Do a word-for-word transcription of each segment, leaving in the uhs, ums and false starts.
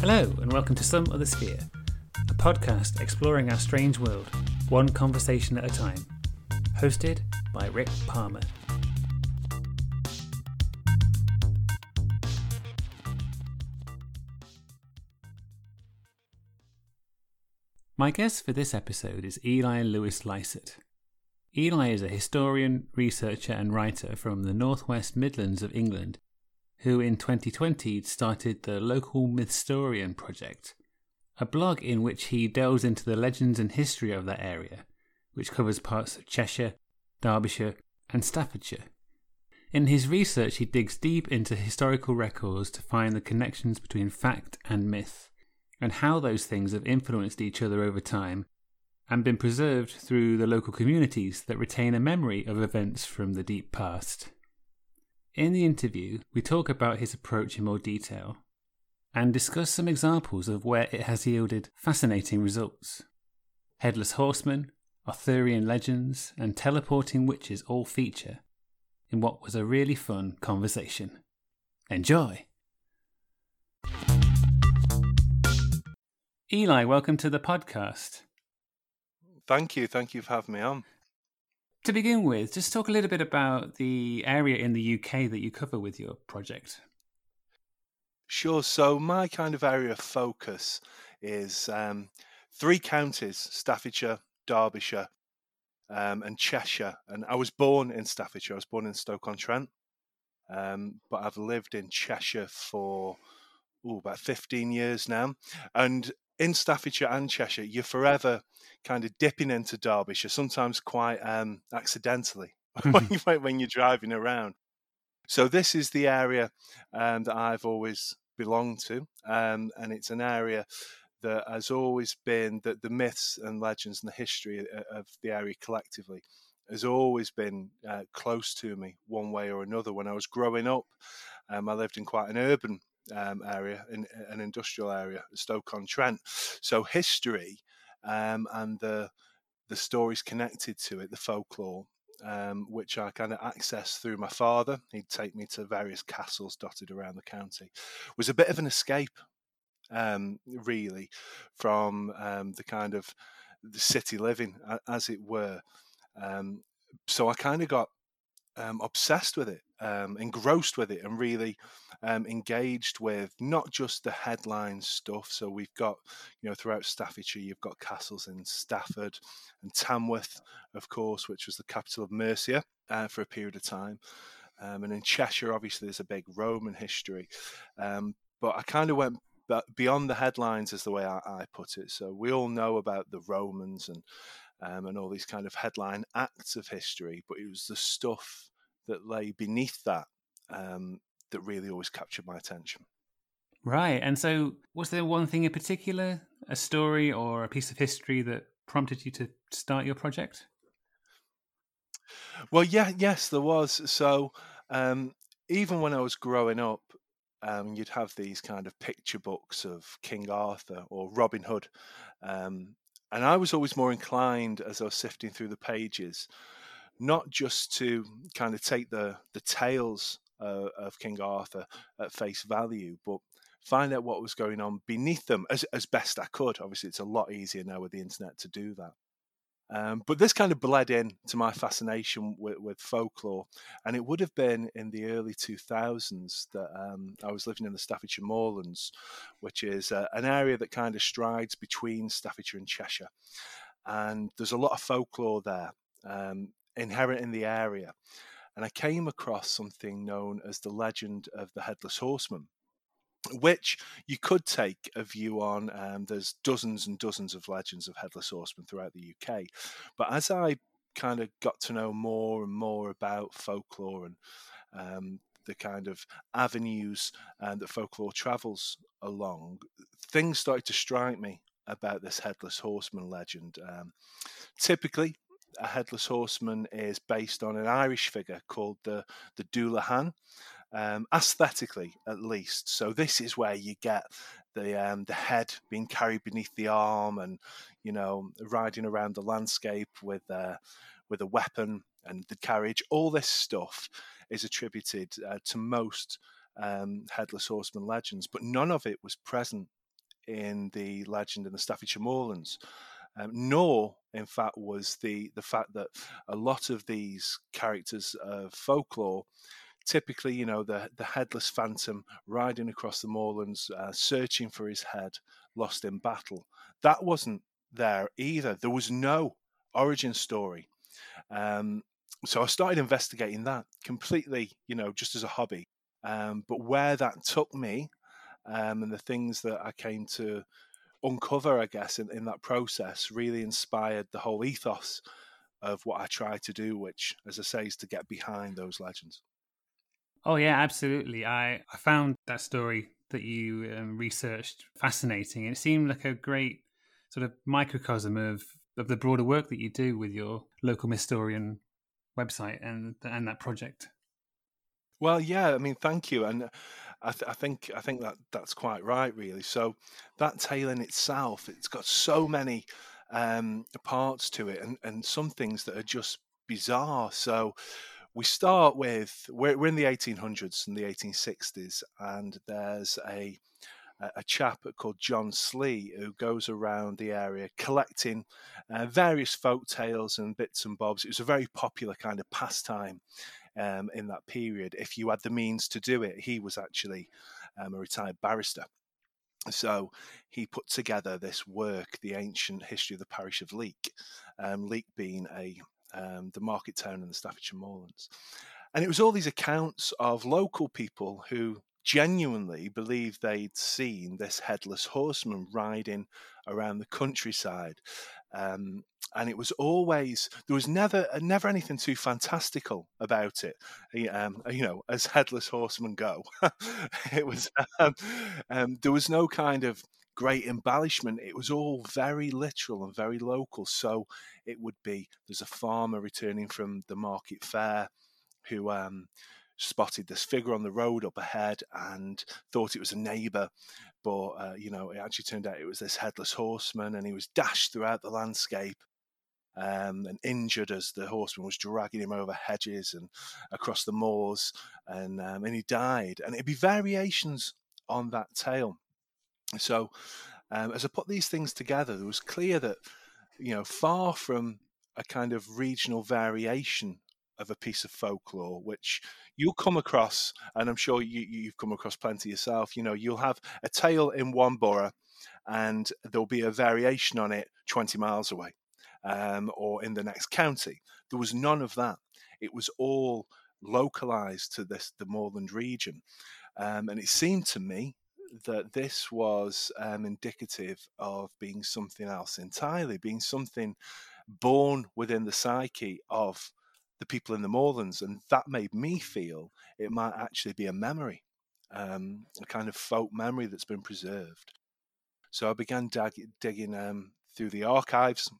Hello and welcome to Some Other Sphere, a podcast exploring our strange world, one conversation at a time, hosted by Rick Palmer. My guest for this episode is Eli Lewis Lysett. Eli is a historian, researcher and writer from the Northwest Midlands of England, who in twenty twenty started the Local Mythstorian Project, a blog in which he delves into the legends and history of that area, which covers parts of Cheshire, Derbyshire and Staffordshire. In his research he digs deep into historical records to find the connections between fact and myth, and how those things have influenced each other over time and been preserved through the local communities that retain a memory of events from the deep past. In the interview, we talk about his approach in more detail and discuss some examples of where it has yielded fascinating results. Headless horsemen, Arthurian legends, and teleporting witches all feature in what was a really fun conversation. Enjoy! Eli, welcome to the podcast. Thank you. Thank you for having me on. To begin with, just talk a little bit about the area in the U K that you cover with your project. Sure. So my kind of area of focus is um, three counties, Staffordshire, Derbyshire um, and Cheshire. And I was born in Staffordshire. I was born in Stoke-on-Trent, um, but I've lived in Cheshire for ooh, about fifteen years now. And in Staffordshire and Cheshire, you're forever kind of dipping into Derbyshire, sometimes quite um, accidentally when, you, when you're driving around. So this is the area um, that I've always belonged to, um, and it's an area that has always been, that the myths and legends and the history of the area collectively has always been uh, close to me one way or another. When I was growing up, um, I lived in quite an urban Um, area, in an industrial area, Stoke-on-Trent. So history um, and the the stories connected to it, the folklore, um, which I kind of accessed through my father. He'd take me to various castles dotted around the county. It was a bit of an escape, um, really, from um, the kind of the city living, as it were. Um, so I kind of got Um, obsessed with it, um, engrossed with it, and really um, engaged with not just the headline stuff. So we've got, you know, throughout Staffordshire, you've got castles in Stafford and Tamworth, of course, which was the capital of Mercia uh, for a period of time. Um, and in Cheshire, obviously, there's a big Roman history. Um, but I kind of went beyond the headlines, is the way I, I put it. So we all know about the Romans and Um, and all these kind of headline acts of history, but it was the stuff that lay beneath that um, that really always captured my attention. Right. And so was there one thing in particular, a story or a piece of history that prompted you to start your project? Well, yeah, yes, there was. So um, even when I was growing up, um, you'd have these kind of picture books of King Arthur or Robin Hood, um, and I was always more inclined, as I was sifting through the pages, not just to kind of take the, the tales uh, of King Arthur at face value, but find out what was going on beneath them as, as best I could. Obviously, it's a lot easier now with the internet to do that. Um, but this kind of bled in to my fascination with, with folklore. And it would have been in the early two thousands that um, I was living in the Staffordshire Moorlands, which is uh, an area that kind of strides between Staffordshire and Cheshire. And there's a lot of folklore there, um, inherent in the area. And I came across something known as the legend of the Headless Horseman, which you could take a view on. Um, there's dozens and dozens of legends of Headless Horsemen throughout the U K. But as I kind of got to know more and more about folklore and um, the kind of avenues uh, that folklore travels along, things started to strike me about this Headless Horseman legend. Um, typically, a Headless Horseman is based on an Irish figure called the, the Dullahan. Um, aesthetically, at least. So this is where you get the um, the head being carried beneath the arm, and you know, riding around the landscape with uh, with a weapon and the carriage. All this stuff is attributed uh, to most um, Headless Horseman legends, but none of it was present in the legend in the Staffordshire Moorlands. Um, nor, in fact, was the, the fact that a lot of these characters of folklore, typically, you know, the, the headless phantom riding across the moorlands, uh, searching for his head, lost in battle. That wasn't there either. There was no origin story. Um, so I started investigating that completely, you know, just as a hobby. Um, but where that took me um, and the things that I came to uncover, I guess, in, in that process really inspired the whole ethos of what I try to do, which, as I say, is to get behind those legends. Oh, yeah, absolutely. I, I found that story that you um, researched fascinating. It seemed like a great sort of microcosm of, of the broader work that you do with your Local Mythstorian website and and that project. Well, yeah, I mean, thank you. And I, th- I think I think that that's quite right, really. So that tale in itself, it's got so many um, parts to it and, and some things that are just bizarre. So we start with, we're, we're in the eighteen hundreds and the eighteen sixties, and there's a a chap called John Slee who goes around the area collecting uh, various folk tales and bits and bobs. It was a very popular kind of pastime um, in that period. If you had the means to do it, he was actually um, a retired barrister. So he put together this work, The Ancient History of the Parish of Leek, um, Leek being a Um, the market town in the Staffordshire Moorlands. And it was all these accounts of local people who genuinely believed they'd seen this headless horseman riding around the countryside. Um, and it was always, there was never never anything too fantastical about it, um, you know, as headless horsemen go. It was, um, um, there was no kind of great embellishment. It was all very literal and very local. So it would be, there's a farmer returning from the market fair who um, spotted this figure on the road up ahead and thought it was a neighbour, but uh, you know, it actually turned out it was this headless horseman, and he was dashed throughout the landscape um, and injured as the horseman was dragging him over hedges and across the moors, and um, and he died. And it'd be variations on that tale. So um, as I put these things together, it was clear that, you know, far from a kind of regional variation of a piece of folklore, which you'll come across, and I'm sure you, you've come across plenty yourself, you know, you'll have a tale in one borough and there'll be a variation on it twenty miles away um, or in the next county. There was none of that. It was all localised to this the moorland region. Um, and it seemed to me that this was um, indicative of being something else entirely, being something born within the psyche of the people in the moorlands. And that made me feel it might actually be a memory, um, a kind of folk memory that's been preserved. So I began dig- digging um, through the archives,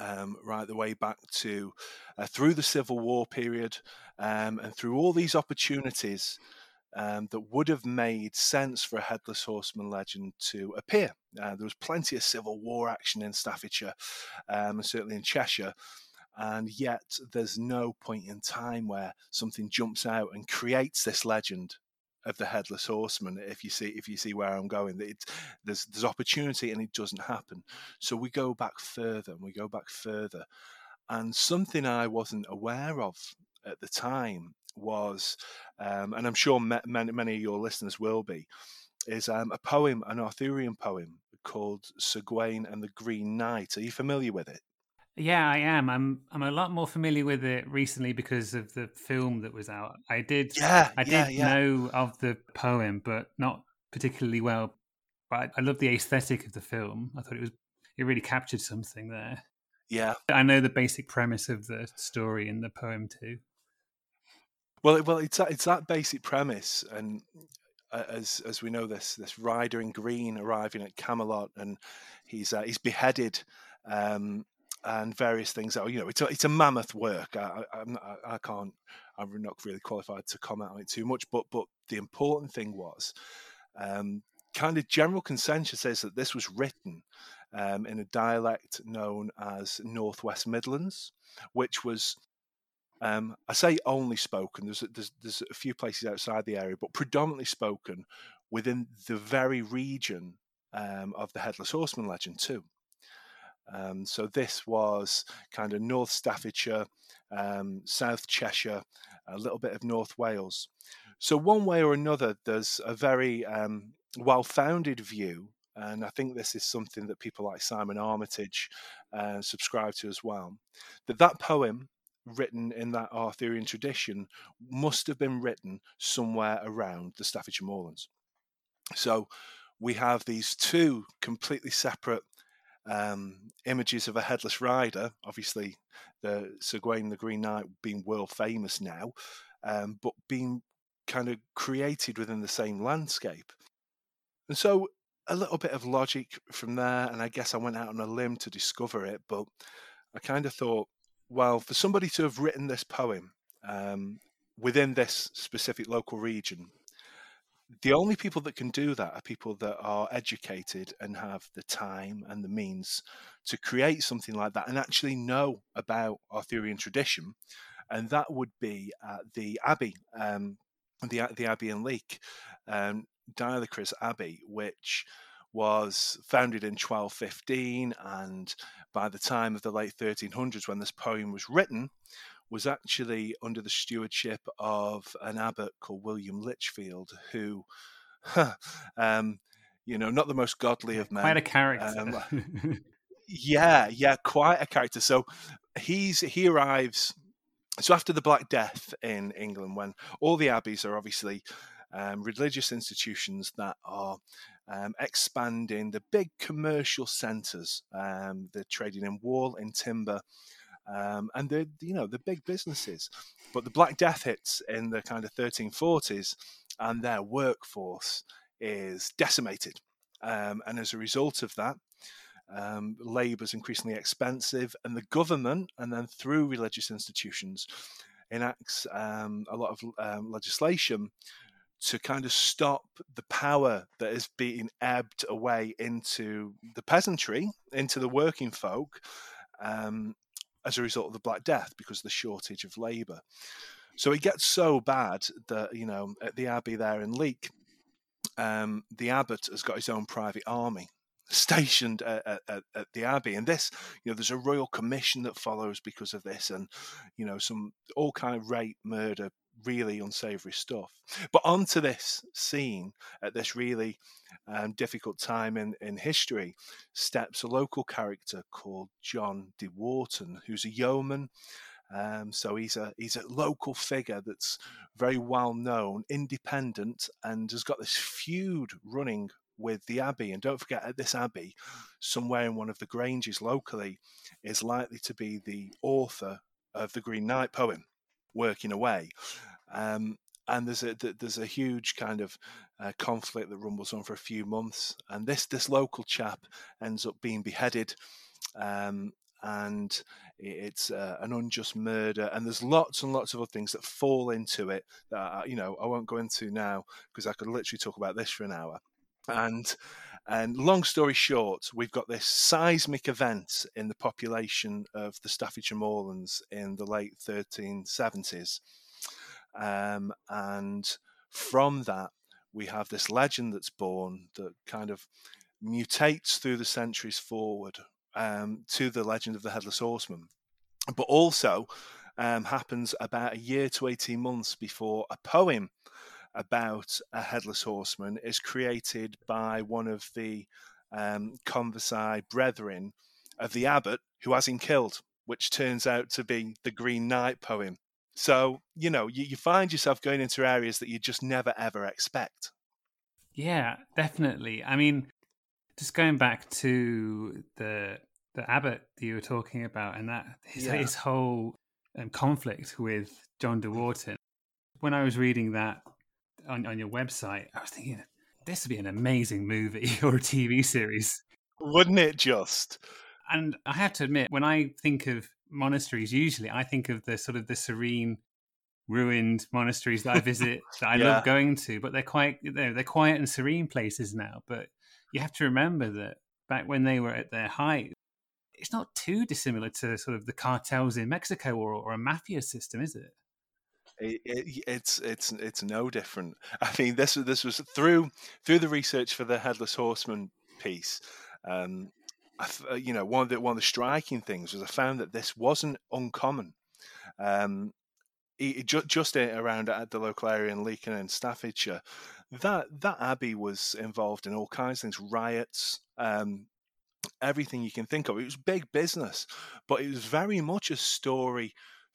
um, right the way back to, uh, through the Civil War period, um, and through all these opportunities Um, that would have made sense for a headless horseman legend to appear. Uh, there was plenty of Civil War action in Staffordshire, um, and certainly in Cheshire, and yet there's no point in time where something jumps out and creates this legend of the headless horseman. If you see, if you see where I'm going, it, there's there's opportunity and it doesn't happen. So we go back further and we go back further, and something I wasn't aware of at the time was, um, and I'm sure me- many, many of your listeners will be, is um, a poem, an Arthurian poem called Sir Gawain and the Green Knight. Are you familiar with it? Yeah, I am. I'm I'm a lot more familiar with it recently because of the film that was out. I did, yeah, I did yeah, yeah. know of the poem, but not particularly well. But I love the aesthetic of the film. I thought it was it really captured something there. Yeah, I know the basic premise of the story in the poem too. Well, well, it's it's that basic premise, and as as we know, this this rider in green arriving at Camelot, and he's uh, he's beheaded, um, and various things. Oh, you know, it's a, it's a mammoth work. I I, I'm not, I can't, I'm not really qualified to comment on it too much. But but the important thing was, um, kind of general consensus is that this was written um, in a dialect known as Northwest Midlands, which was. Um, I say only spoken, there's, there's there's a few places outside the area, but predominantly spoken within the very region um, of the Headless Horseman legend too. Um, so this was kind of North Staffordshire, um, South Cheshire, a little bit of North Wales. So one way or another, there's a very um, well-founded view, and I think this is something that people like Simon Armitage uh, subscribe to as well, that that poem written in that Arthurian tradition must have been written somewhere around the Staffordshire Moorlands. So we have these two completely separate Um, images of a headless rider, obviously the Sir Gawain the Green Knight being world famous now, um, but being kind of created within the same landscape. And so a little bit of logic from there, and I guess I went out on a limb to discover it, but I kind of thought, well, for somebody to have written this poem um, within this specific local region, the only people that can do that are people that are educated and have the time and the means to create something like that and actually know about Arthurian tradition. And that would be at the Abbey, um, the, the Abbey in Leek, um, Dialicris Abbey, which was founded in twelve fifteen. And by the time of the late thirteen hundreds, when this poem was written, was actually under the stewardship of an abbot called William Lichfield, who, huh, um, you know, not the most godly of men. Quite a character. Um, yeah, yeah, quite a character. So he's he arrives. So after the Black Death in England, when all the abbeys are obviously um, religious institutions that are um, expanding the big commercial centres, um, they're trading in wool and timber, Um, and they're, you know, the big businesses. But the Black Death hits in the kind of thirteen forties, and their workforce is decimated. Um, and as a result of that, um, labour's increasingly expensive, and the government, and then through religious institutions, enacts um, a lot of um, legislation to kind of stop the power that is being ebbed away into the peasantry, into the working folk, um, as a result of the Black Death, because of the shortage of labour. So it gets so bad that, you know, at the abbey there in Leek, um, the abbot has got his own private army stationed at, at, at the abbey. And this, you know, there's a royal commission that follows because of this, and, you know, some all kind of rape, murder, really unsavoury stuff. But onto this scene at this really um, difficult time in, in history steps a local character called John de Wharton, who's a yeoman. Um, so he's a he's a local figure that's very well known, independent, and has got this feud running with the abbey. And don't forget, at this abbey, somewhere in one of the granges locally, is likely to be the author of the Green Knight poem working away, um, and there's a there's a huge kind of uh, conflict that rumbles on for a few months, and this this local chap ends up being beheaded, um, and it's uh, an unjust murder, and there's lots and lots of other things that fall into it that I, you know I won't go into now, because I could literally talk about this for an hour. And and long story short, we've got this seismic event in the population of the Staffordshire Moorlands in the late thirteen seventies. Um, and from that, we have this legend that's born that kind of mutates through the centuries forward um, to the legend of the Headless Horseman, but also um, happens about a year to eighteen months before a poem about a headless horseman is created by one of the um, Conversi brethren of the abbot who has him killed, which turns out to be the Green Knight poem. So, you know, you, you find yourself going into areas that you just never, ever expect. Yeah, definitely. I mean, just going back to the the abbot that you were talking about, and that his, yeah. his whole um, conflict with John de Wharton. When I was reading that On, on your website, I was thinking, this would be an amazing movie or a T V series, wouldn't it? Just, and I have to admit, when I think of monasteries, usually I think of the sort of the serene, ruined monasteries that I visit that I yeah. love going to, but they're quite they're, they're quiet and serene places now. But you have to remember that back when they were at their height, it's not too dissimilar to sort of the cartels in Mexico or, or a mafia system, is it? It, it, it's it's it's no different. I mean, this this was through through the research for the Headless Horseman piece, um, I, you know, one of the one of the striking things was I found that this wasn't uncommon. Um, it, just, just around at the local area in Leek and in Staffordshire, that that abbey was involved in all kinds of things, riots. Um, everything you can think of. It was big business, but it was very much a story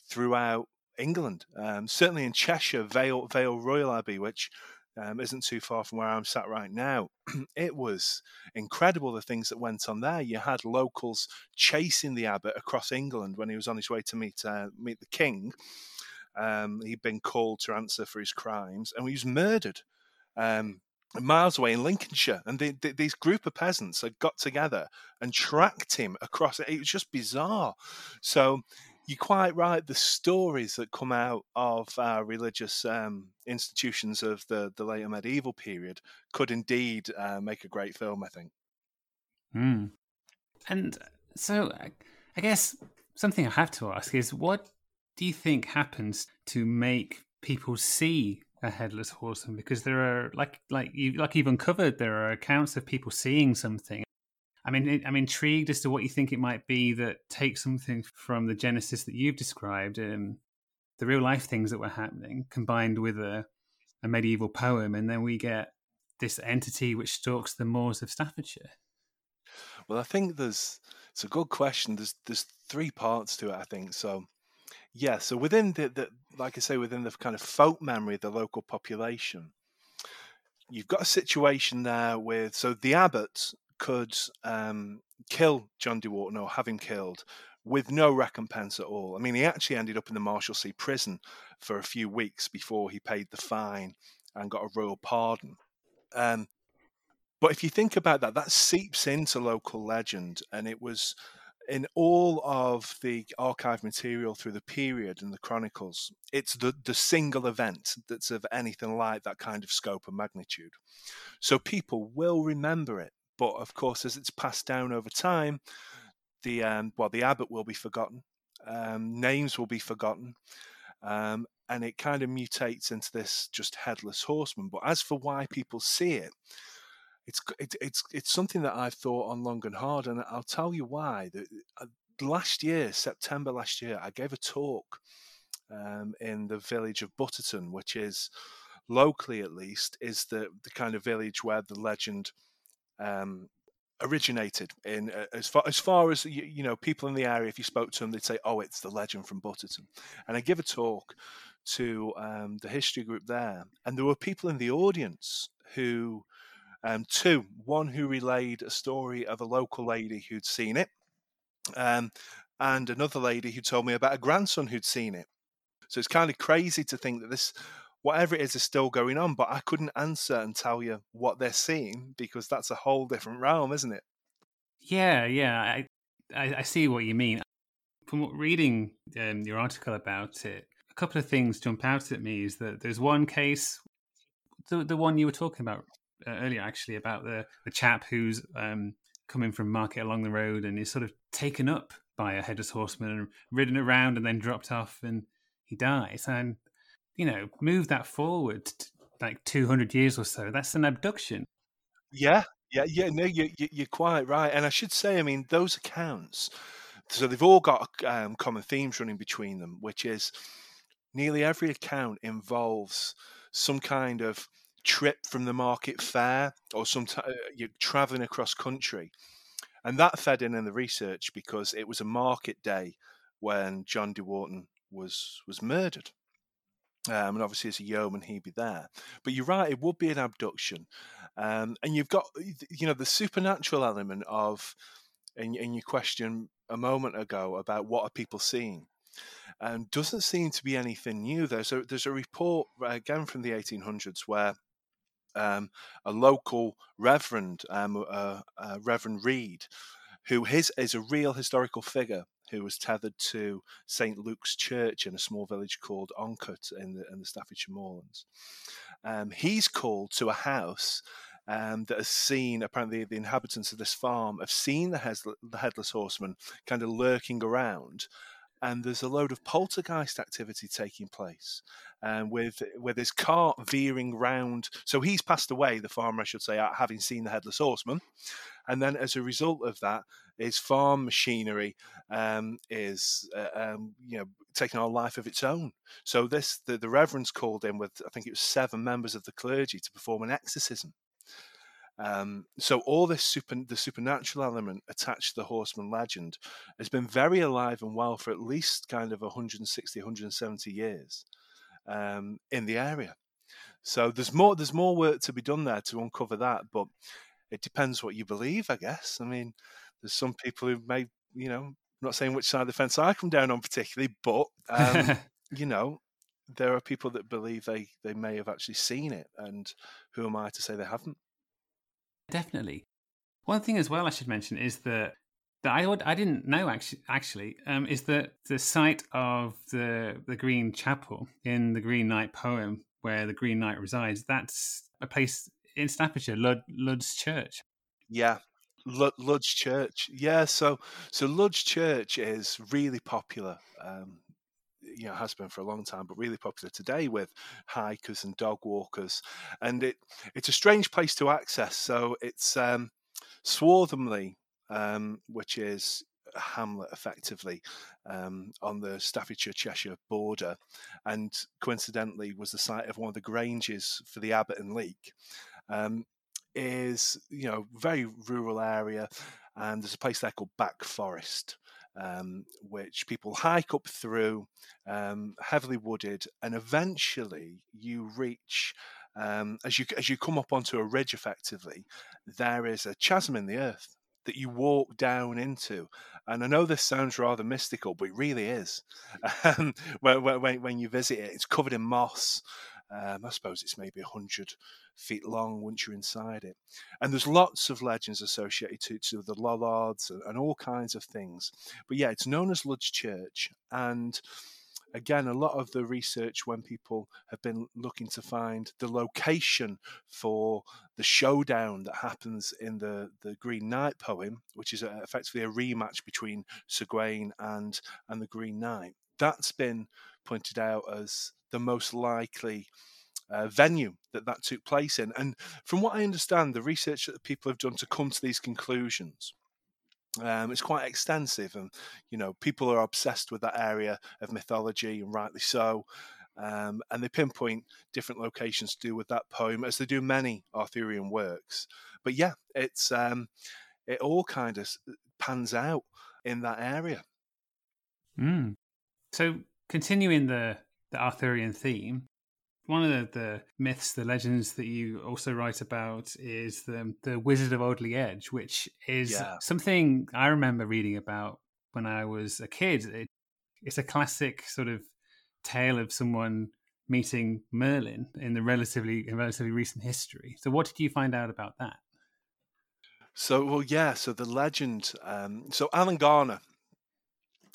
throughout England, um, certainly in Cheshire, Vale, Vale Royal Abbey, which um, isn't too far from where I'm sat right now. It was incredible, the things that went on there. You had locals chasing the abbot across England when he was on his way to meet uh, meet the king. Um, he'd been called to answer for his crimes, and he was murdered Um miles away in Lincolnshire, and the, the, these group of peasants had got together and tracked him across. It was just bizarre. So you're quite right, the stories that come out of our religious um, institutions of the, the later medieval period could indeed uh, make a great film, I think. Mm. And so I guess something I have to ask is, what do you think happens to make people see a headless horseman? Because there are, like like you like you've uncovered, there are accounts of people seeing something. I mean, I'm intrigued as to what you think it might be that takes something from the genesis that you've described, um, the real life things that were happening, combined with a, a medieval poem, and then we get this entity which stalks the moors of Staffordshire. Well, I think there's it's a good question. There's there's three parts to it, I think. So yeah, so within the, the like I say, within the kind of folk memory of the local population, you've got a situation there with, so the abbot could um, kill John de Wharton or have him killed with no recompense at all. I mean, he actually ended up in the Marshalsea prison for a few weeks before he paid the fine and got a royal pardon. Um, but if you think about that, that seeps into local legend, and it was in all of the archive material through the period and the chronicles, it's the, the single event that's of anything like that kind of scope and magnitude. So people will remember it, but of course, as it's passed down over time, the um, well, the abbot will be forgotten, um, names will be forgotten, um, and it kind of mutates into this just headless horseman. But as for why people see it, It's it, it's it's something that I've thought on long and hard, and I'll tell you why. Last year, September last year, I gave a talk um, in the village of Butterton, which is, locally at least, is the, the kind of village where the legend um, originated. In uh, as far as far as you, you know, people in the area, if you spoke to them, they'd say, "Oh, it's the legend from Butterton." And I give a talk to um, the history group there, and there were people in the audience who. Um, two, one who relayed a story of a local lady who'd seen it, um, and another lady who told me about a grandson who'd seen it. So it's kind of crazy to think that this, whatever it is, is still going on, but I couldn't answer and tell you what they're seeing, because that's a whole different realm, isn't it? Yeah, yeah, I, I, I see what you mean. From reading um, your article about it, a couple of things jump out at me is that there's one case, the, the one you were talking about Uh, earlier actually, about the, the chap who's um, coming from market along the road and is sort of taken up by a headless horseman and ridden around and then dropped off and he dies. And, you know, move that forward to like two hundred years or so, that's an abduction. Yeah, yeah, yeah, no, you, you, you're quite right. And I should say, I mean, those accounts, so they've all got um, common themes running between them, which is nearly every account involves some kind of trip from the market fair, or sometimes you're traveling across country. And that fed in in the research because it was a market day when John de Wharton was was murdered, um, and obviously as a yeoman he'd be there. But you're right, it would be an abduction, um, and you've got, you know, the supernatural element of, and, and your question a moment ago about what are people seeing. And doesn't seem to be anything new there. So there's a report again from the eighteen hundreds where um, a local reverend, um, uh, uh, Reverend Reed, who his, is a real historical figure, who was tethered to Saint Luke's Church in a small village called Oncote in the, in the Staffordshire Moorlands. Um, he's called to a house um, that has seen, apparently the inhabitants of this farm have seen the, head, the headless horseman kind of lurking around. and there's a load of poltergeist activity taking place, um, with with his cart veering round. So he's passed away, the farmer, I should say, having seen the Headless Horseman. And then as a result of that, his farm machinery um, is, uh, um, you know, taking on a life of its own. So this, the, the reverend's called in with, I think it was seven members of the clergy to perform an exorcism. Um, so all this super, the supernatural element attached to the Horseman legend has been very alive and well for at least kind of one hundred sixty, one hundred seventy years um, in the area. So there's more, there's more work to be done there to uncover that, but it depends what you believe, I guess. I mean, there's some people who may, you know, I'm not saying which side of the fence I come down on particularly, but, um, you know, there are people that believe they, they may have actually seen it, and who am I to say they haven't? Definitely. One thing as well I should mention is that, that I would, I didn't know actually, actually um, is that the site of the the Green Chapel in the Green Knight poem, where the Green Knight resides, that's a place in Staffordshire, Lud, Ludd's Church. Yeah, Lud, Ludd's Church. Yeah, so so Ludd's Church is really popular. Um, you know, has been for a long time, but really popular today with hikers and dog walkers. And it, it's a strange place to access. So it's um, Swarthamley, um, which is a hamlet effectively um, on the Staffordshire-Cheshire border, and coincidentally was the site of one of the granges for the abbot and Leek. Um, is, you know, very rural area, and there's a place there called Back Forest, Um, which people hike up through, um, heavily wooded, and eventually you reach, um, as you as you come up onto a ridge effectively, there is a chasm in the earth that you walk down into. And I know this sounds rather mystical, but it really is. Um, when, when, when you visit it, it's covered in moss. Um, I suppose it's maybe one hundred feet long once you're inside it. And there's lots of legends associated to, to the Lollards and, and all kinds of things. But yeah, it's known as Ludd's Church. And again, a lot of the research when people have been looking to find the location for the showdown that happens in the, the Green Knight poem, which is a, effectively a rematch between Sir Gawain and, and the Green Knight, that's been pointed out as the most likely uh, venue that that took place in. And from what I understand, the research that people have done to come to these conclusions, um, it's quite extensive. And, you know, people are obsessed with that area of mythology, and rightly so. Um, and they pinpoint different locations to do with that poem, as they do many Arthurian works. But yeah, it's um, it all kind of pans out in that area. Mm. So continuing the the Arthurian theme, one of the, the myths, the legends that you also write about is the, the Wizard of Alderley Edge, which is yeah. something I remember reading about when I was a kid. It, it's a classic sort of tale of someone meeting Merlin in the relatively in relatively recent history. So what did you find out about that? So, well, yeah, so the legend, um, so Alan Garner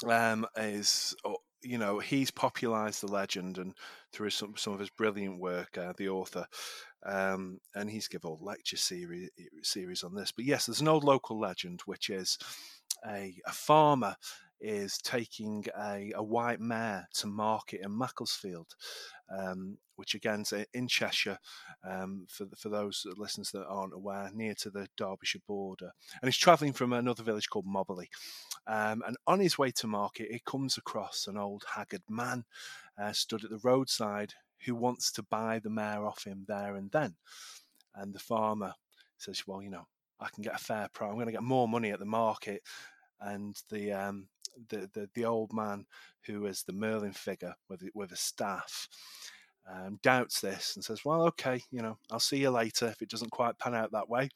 um, is... Oh, you know, he's popularised the legend, and through some, some of his brilliant work, uh, the author, um, and he's given a lecture series, series on this. But yes, there's an old local legend, which is a, a farmer is taking a, a white mare to market in Macclesfield, um, which again is in Cheshire, um, for, the, for those listeners that aren't aware, near to the Derbyshire border. And he's travelling from another village called Moberly. Um, and on his way to market, he comes across an old haggard man uh, stood at the roadside who wants to buy the mare off him there and then. And the farmer says, well, you know, I can get a fair price. I'm going to get more money at the market. And the... Um, The, the the old man, who is the Merlin figure with with a staff, um, doubts this and says, well, okay, you know, I'll see you later if it doesn't quite pan out that way.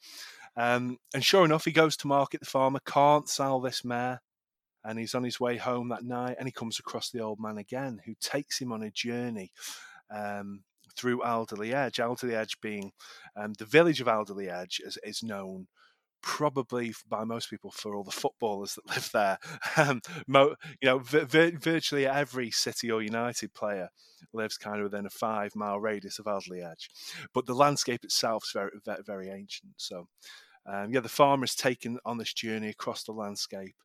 Um, and sure enough, he goes to market. The farmer can't sell this mare, and he's on his way home that night, and he comes across the old man again, who takes him on a journey um, through Alderley Edge, Alderley Edge being um, the village of Alderley Edge is, is known probably by most people for all the footballers that live there. Um, mo- you know, vir- virtually every City or United player lives kind of within a five-mile radius of Alderley Edge. But the landscape itself is very, very, very ancient. So, um, yeah, the farmer is taken on this journey across the landscape,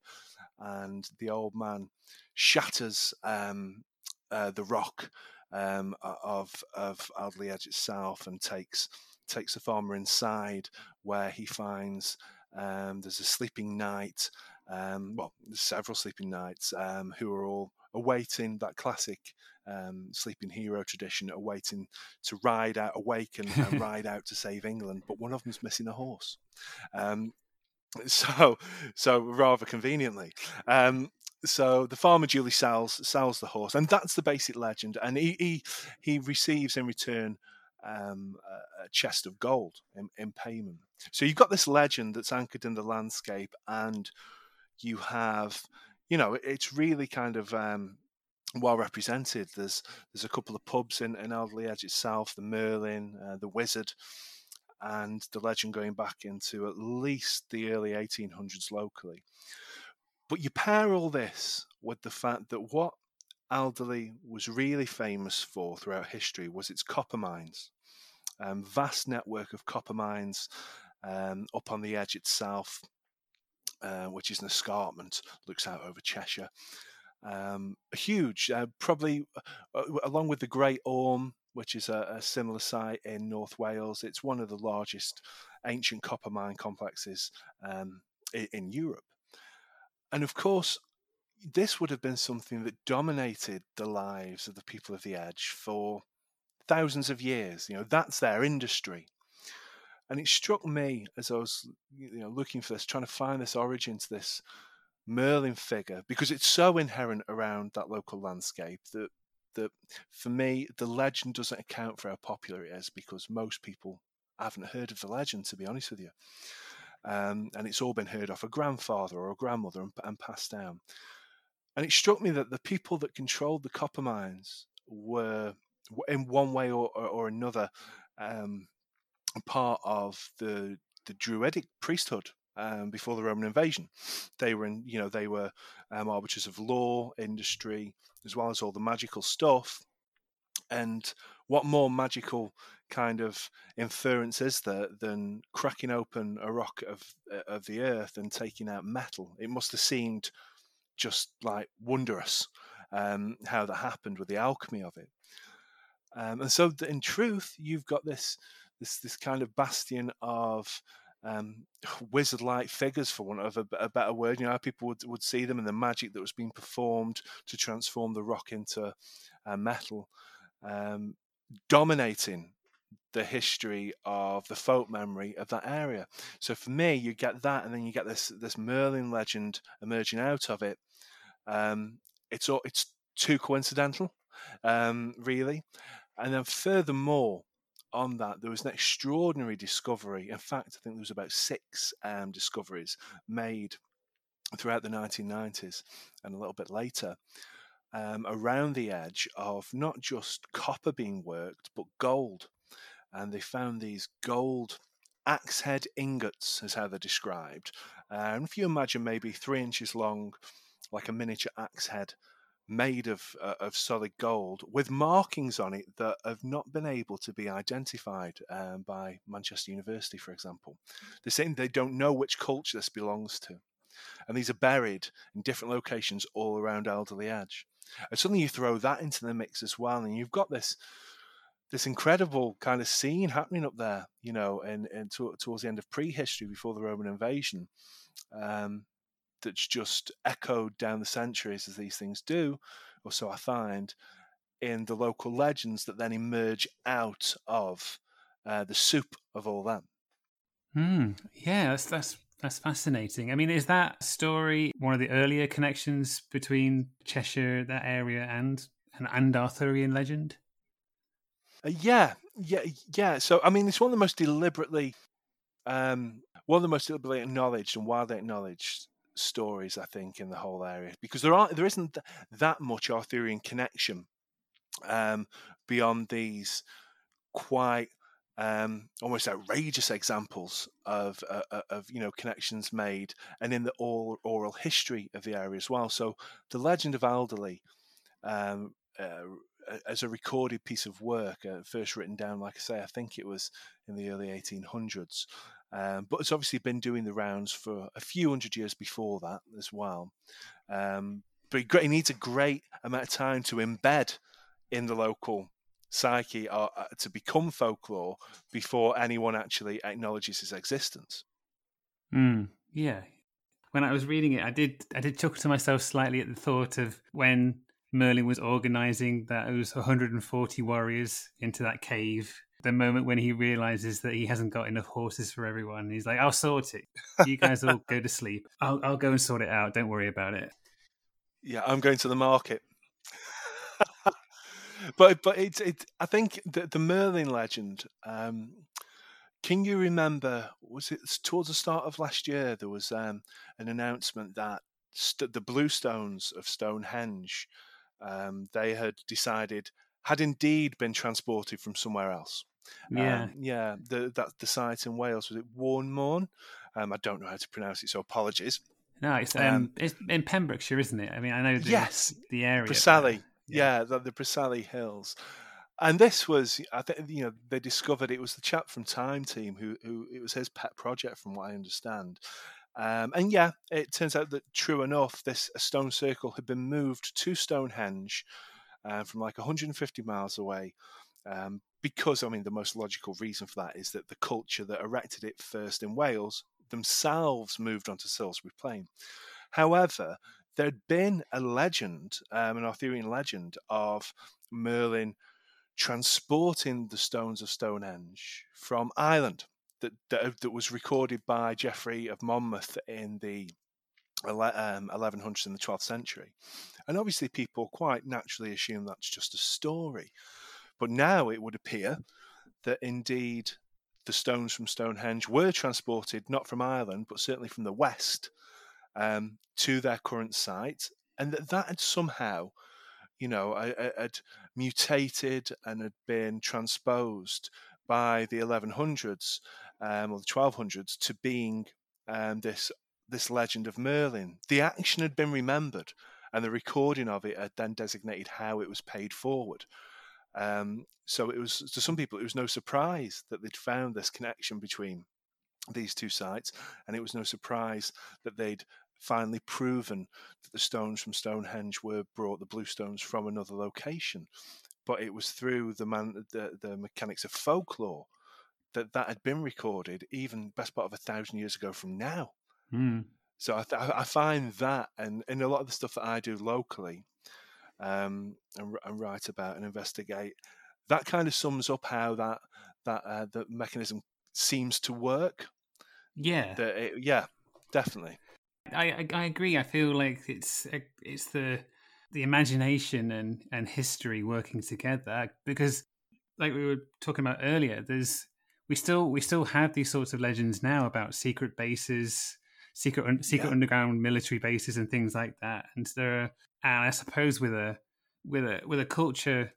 and the old man shatters um, uh, the rock um, of of Alderley Edge itself and takes takes the farmer inside, where he finds um, there's a sleeping knight, um, well, there's several sleeping knights um, who are all awaiting that classic um, sleeping hero tradition, awaiting to ride out, awake and, and ride out to save England. But one of them's missing a horse. Um, so, so rather conveniently. Um, so the farmer duly sells sells the horse, and that's the basic legend. And he he, he receives in return um, a chest of gold in, in payment. So you've got this legend that's anchored in the landscape, and you have, you know, it's really kind of um, well represented. There's there's a couple of pubs in, in Alderley Edge itself, the Merlin, uh, the Wizard, and the legend going back into at least the early eighteen hundreds locally. But you pair all this with the fact that what Alderley was really famous for throughout history was its copper mines, um, vast network of copper mines um, up on the edge itself. Uh, which is an escarpment, looks out over Cheshire. Um, huge, uh, probably uh, along with the Great Orme, which is a, a similar site in North Wales. It's one of the largest ancient copper mine complexes um, in, in Europe. And of course, this would have been something that dominated the lives of the people of the Edge for thousands of years. You know, that's their industry. And it struck me as I was, you know, looking for this, trying to find this origin to this Merlin figure, because it's so inherent around that local landscape that, that for me, the legend doesn't account for how popular it is, because most people haven't heard of the legend, to be honest with you. Um, and it's all been heard of a grandfather or a grandmother and, and passed down. And it struck me that the people that controlled the copper mines were, in one way or, or, or another, um, part of the the Druidic priesthood um, before the Roman invasion. They were in, you know, they were um, arbiters of law, industry, as well as all the magical stuff. And what more magical kind of inference is there than cracking open a rock of of the earth and taking out metal? It must have seemed just like wondrous um, how that happened with the alchemy of it. Um, and so, in truth, you've got this. This this kind of bastion of um, wizard-like figures, for want of a, a better word. You know, how people would, would see them and the magic that was being performed to transform the rock into uh, metal, um, dominating the history of the folk memory of that area. So for me, you get that, and then you get this this Merlin legend emerging out of it. Um, it's all, it's too coincidental, um, really. And then furthermore, on that, there was an extraordinary discovery. In fact, I think there was about six um, discoveries made throughout the nineteen nineties and a little bit later um, around the edge of not just copper being worked, but gold. And they found these gold axe head ingots, is how they're described. Uh, and if you imagine maybe three inches long, like a miniature axe head, made of uh, of solid gold with markings on it that have not been able to be identified um, by Manchester University, for example. They're saying they don't know which culture this belongs to. And these are buried in different locations all around Alderley Edge. And suddenly you throw that into the mix as well, and you've got this this incredible kind of scene happening up there, you know, and, and to, towards the end of prehistory before the Roman invasion. Um, that's just echoed down the centuries, as these things do, or so I find, in the local legends that then emerge out of uh, the soup of all that. Mm, yeah, that's, that's that's fascinating. I mean, is that story one of the earlier connections between Cheshire, that area, and and, and Arthurian legend? Uh, yeah, yeah, yeah. So, I mean, it's one of the most deliberately, um, one of the most deliberately acknowledged and widely acknowledged stories, I think, in the whole area, because there aren't there isn't th- that much Arthurian connection um beyond these quite um almost outrageous examples of uh, of you know connections made, and in the oral, oral history of the area as well. So the legend of Alderley um uh, as a recorded piece of work, uh, first written down, like I say, I think it was in the early eighteen hundreds. Um, but it's obviously been doing the rounds for a few hundred years before that as well. Um, but he needs a great amount of time to embed in the local psyche or uh, to become folklore before anyone actually acknowledges his existence. Mm, yeah. When I was reading it, I did I did chuckle to myself slightly at the thought of when Merlin was organising those one hundred forty warriors into that cave, the moment when he realises that he hasn't got enough horses for everyone. He's like, I'll sort it. You guys all go to sleep. I'll, I'll go and sort it out. Don't worry about it. Yeah, I'm going to the market. but but it's it. I think the, the Merlin legend, um, can you remember, was it towards the start of last year, there was um, an announcement that st- the Bluestones of Stonehenge, Um, they had decided, had indeed been transported from somewhere else. Yeah. Um, yeah, the, that, the site in Wales, was it Warnmorn? Um, I don't know how to pronounce it, so apologies. No, it's, um, um, it's in Pembrokeshire, isn't it? I mean, I know the, yes, the area. Preseli, but, yeah, yeah the, the Preseli Hills. And this was, I think, you know, they discovered it was the chap from Time Team who, who it was his pet project, from what I understand. Um, and yeah, it turns out that true enough, this a stone circle had been moved to Stonehenge uh, from like one hundred fifty miles away, um, because, I mean, the most logical reason for that is that the culture that erected it first in Wales themselves moved onto Salisbury Plain. However, there'd been a legend, um, an Arthurian legend of Merlin transporting the stones of Stonehenge from Ireland. That, that that was recorded by Geoffrey of Monmouth in the um, eleven hundreds in the twelfth century. And obviously people quite naturally assume that's just a story. But now it would appear that indeed the stones from Stonehenge were transported, not from Ireland, but certainly from the west, um, to their current site, and that that had somehow, you know, had mutated and had been transposed by the eleven hundreds um, or the twelve hundreds to being um, this this legend of Merlin. The action had been remembered, and the recording of it had then designated how it was paid forward. Um, so it was, to some people, it was no surprise that they'd found this connection between these two sites, and it was no surprise that they'd finally proven that the stones from Stonehenge were brought, the blue stones, from another location. But it was through the man, the, the mechanics of folklore that that had been recorded, even best part of a thousand years ago from now. Mm. So I, th- I find that, and in a lot of the stuff that I do locally, um, and, and write about and investigate, that kind of sums up how that that uh, the mechanism seems to work. Yeah, that it, yeah, definitely. I, I I agree. I feel like it's it's the. the imagination and, and history working together, because like we were talking about earlier, there's we still we still have these sorts of legends now about secret bases, secret secret yeah. underground military bases and things like that. And there are, and I suppose with a with a with a culture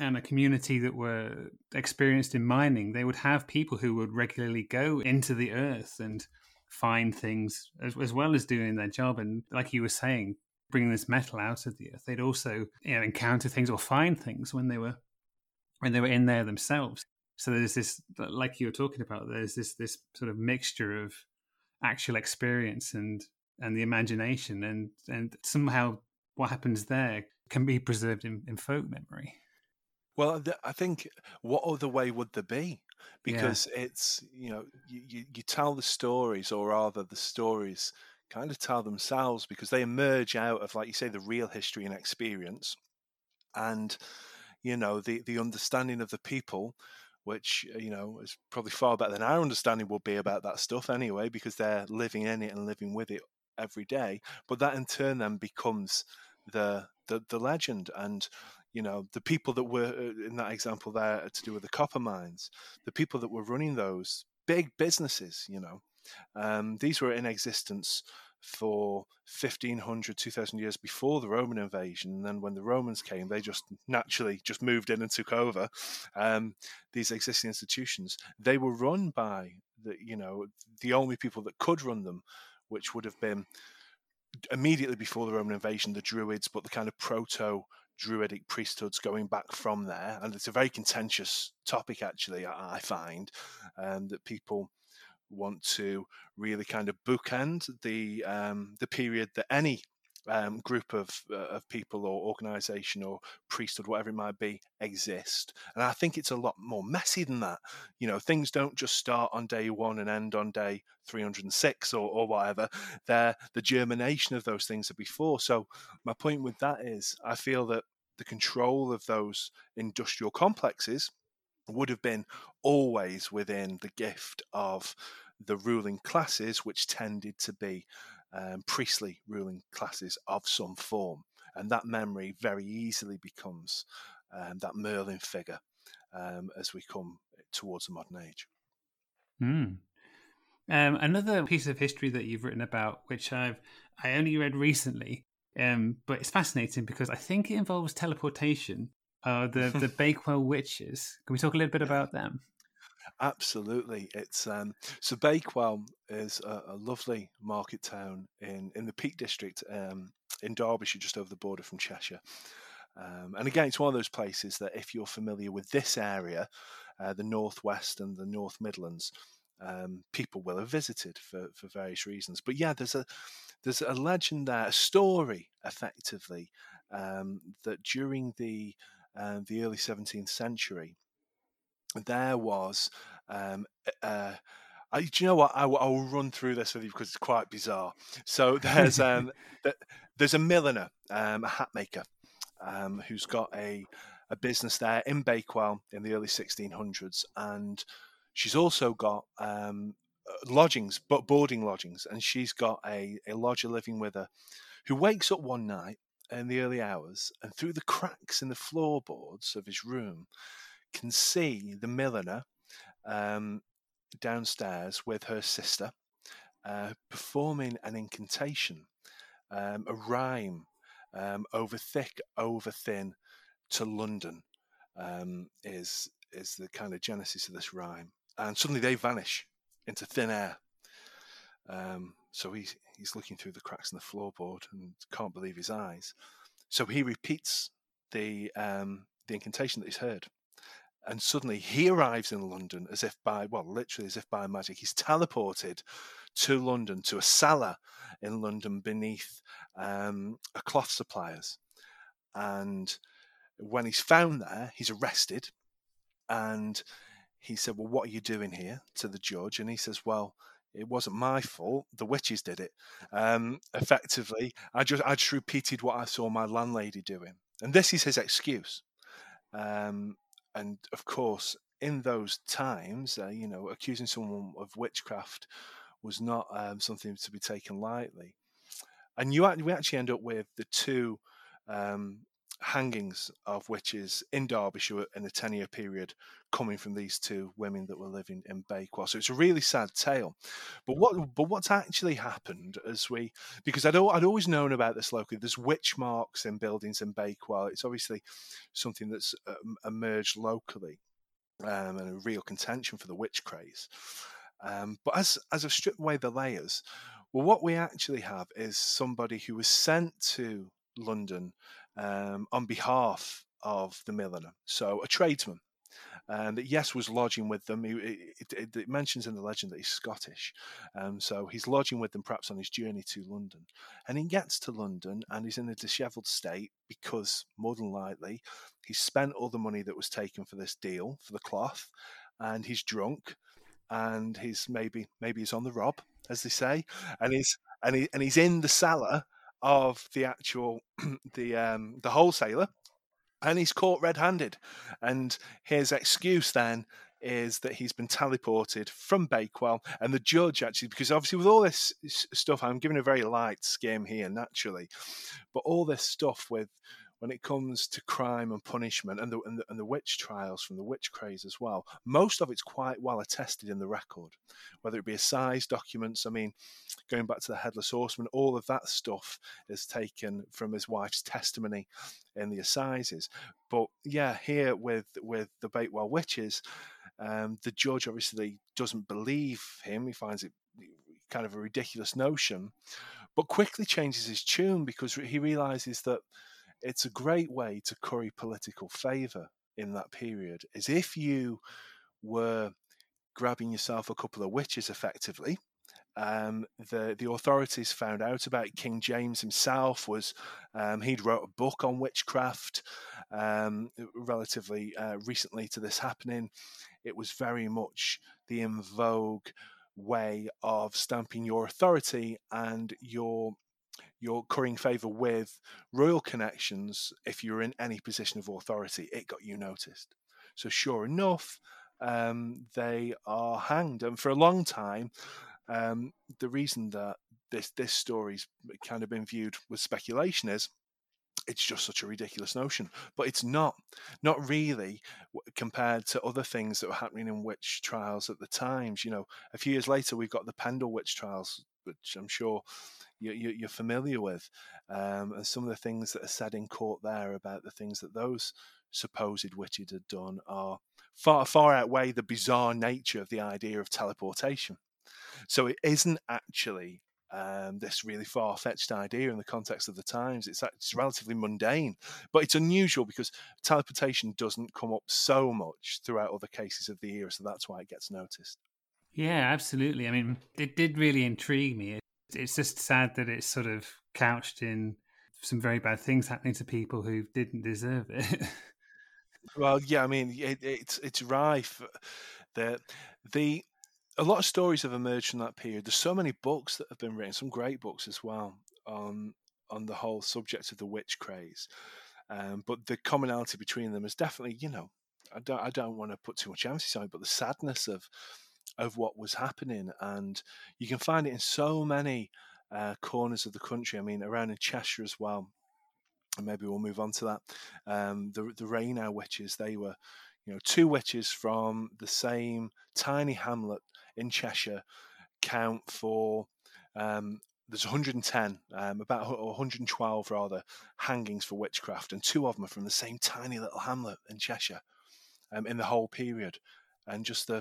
and a community that were experienced in mining, they would have people who would regularly go into the earth and find things as, as well as doing their job. And like you were saying, bringing this metal out of the earth, they'd also, you know, encounter things or find things when they were when they were in there themselves. So there's this, like you were talking about, there's this this sort of mixture of actual experience and and the imagination, and and somehow what happens there can be preserved in, in folk memory. Well, I think what other way would there be? Because yeah. it's, you know, you, you, you tell the stories, or rather the stories kind of tell themselves, because they emerge out of, like you say, the real history and experience, and you know the the understanding of the people, which, you know, is probably far better than our understanding will be about that stuff anyway, because they're living in it and living with it every day. But that in turn then becomes the the, the legend. And you know, the people that were in that example there to do with the copper mines, the people that were running those big businesses, you know, Um, these were in existence for fifteen hundred, two thousand years before the Roman invasion. And then when the Romans came, they just naturally just moved in and took over um, these existing institutions. They were run by, the, you know, the only people that could run them, which would have been immediately before the Roman invasion, the Druids, but the kind of proto Druidic priesthoods going back from there, and it's a very contentious topic, actually, I, I find, um, that people want to really kind of bookend the um, the period that any um, group of uh, of people or organisation or priesthood, whatever it might be, exist. And I think it's a lot more messy than that. You know, things don't just start on day one and end on day three hundred six or, or whatever. They're the germination of those things are before. So my point with that is I feel that the control of those industrial complexes would have been always within the gift of the ruling classes, which tended to be um, priestly ruling classes of some form. And that memory very easily becomes um, that Merlin figure um, as we come towards the modern age. Mm. Um, another piece of history that you've written about, which I've I only read recently, um, but it's fascinating because I think it involves teleportation. Uh, the the Bakewell witches. Can we talk a little bit about them? Absolutely. It's um, so Bakewell is a, a lovely market town in, in the Peak District um, in Derbyshire, just over the border from Cheshire. Um, and again, it's one of those places that if you're familiar with this area, uh, the Northwest and the North Midlands, um, people will have visited for, for various reasons. But yeah, there's a there's a legend there, a story, effectively, um, that during the Uh, the early seventeenth century, there was, um, uh, I, do you know what, I, I'll run through this with you because it's quite bizarre. So there's um, th- there's a milliner, um, a hat maker, um, who's got a, a business there in Bakewell in the early sixteen hundreds, and she's also got um, lodgings, but boarding lodgings, and she's got a, a lodger living with her who wakes up one night in the early hours, and through the cracks in the floorboards of his room, can see the milliner um, downstairs with her sister uh, performing an incantation, um, a rhyme, um, over thick, over thin, to London, um, is is the kind of genesis of this rhyme. And suddenly they vanish into thin air. Um, so he's he's looking through the cracks in the floorboard and can't believe his eyes. So he repeats the um, the incantation that he's heard, and suddenly he arrives in London as if by well, literally as if by magic. He's teleported to London, to a cellar in London beneath um, a cloth supplier's, and when he's found there, he's arrested, and he said, "Well, what are you doing here?" to the judge, and he says, "Well, it wasn't my fault. The witches did it. Um, effectively, I just I just repeated what I saw my landlady doing." And this is his excuse. Um, and of course, in those times, uh, you know, accusing someone of witchcraft was not um, something to be taken lightly. And you we actually end up with the two um, hangings of witches in Derbyshire in a ten-year period, coming from these two women that were living in Bakewell. So it's a really sad tale. But what, but what's actually happened as we, because I'd, I'd always known about this locally, there's witch marks in buildings in Bakewell. It's obviously something that's um, emerged locally, um, and a real contention for the witch craze. Um, but as, as I've stripped away the layers, well, what we actually have is somebody who was sent to London Um, on behalf of the milliner, so a tradesman um, that, yes, was lodging with them. He, it, it, it mentions in the legend that he's Scottish, um, so he's lodging with them perhaps on his journey to London. And he gets to London and he's in a dishevelled state because, more than likely, he spent all the money that was taken for this deal, for the cloth, and he's drunk, and he's maybe maybe he's on the rob, as they say, and he's and he and he's in the cellar of the actual the um, the wholesaler, and he's caught red-handed. And his excuse then is that he's been teleported from Bakewell. And the judge, actually, because obviously with all this stuff, I'm giving a very light skim here naturally, but all this stuff with when it comes to crime and punishment and the and the, and the witch trials from the witch craze as well, most of it's quite well attested in the record, whether it be assize documents. I mean, going back to the Headless Horseman, all of that stuff is taken from his wife's testimony in the assizes. But yeah, here with, with the Bakewell witches, um, the judge obviously doesn't believe him. He finds it kind of a ridiculous notion, but quickly changes his tune because he realises that it's a great way to curry political favour in that period, is if you were grabbing yourself a couple of witches effectively. Um, the, the authorities found out about it. King James himself was, um, he'd wrote a book on witchcraft um, relatively uh, recently to this happening. It was very much the in vogue way of stamping your authority and your you're currying favour with royal connections. If you're in any position of authority, it got you noticed. So sure enough, um, they are hanged. And for a long time, um, the reason that this, this story's kind of been viewed with speculation is it's just such a ridiculous notion. But it's not, not really compared to other things that were happening in witch trials at the times. You know, a few years later, we've got the Pendle witch trials, which I'm sure you, you, you're familiar with, um, and some of the things that are said in court there about the things that those supposed witches had done are far, far outweigh the bizarre nature of the idea of teleportation. So it isn't actually um, this really far-fetched idea in the context of the times. It's, it's relatively mundane, but it's unusual because teleportation doesn't come up so much throughout other cases of the era, so that's why it gets noticed. Yeah, absolutely. I mean, it did really intrigue me. It's just sad that it's sort of couched in some very bad things happening to people who didn't deserve it. Well, yeah, I mean, it, it's it's rife. The, the, a lot of stories have emerged from that period. There's so many books that have been written, some great books as well, on, on the whole subject of the witch craze. Um, but the commonality between them is definitely, you know, I don't, I don't want to put too much emphasis on it, but the sadness of... of what was happening. And you can find it in so many uh, corners of the country. I mean, around in Cheshire as well, and maybe we'll move on to that. Um, the the Rainow witches, they were, you know, two witches from the same tiny hamlet in Cheshire count for, um, there's one hundred ten, um, about one hundred twelve rather, hangings for witchcraft, and two of them are from the same tiny little hamlet in Cheshire um, in the whole period. And just the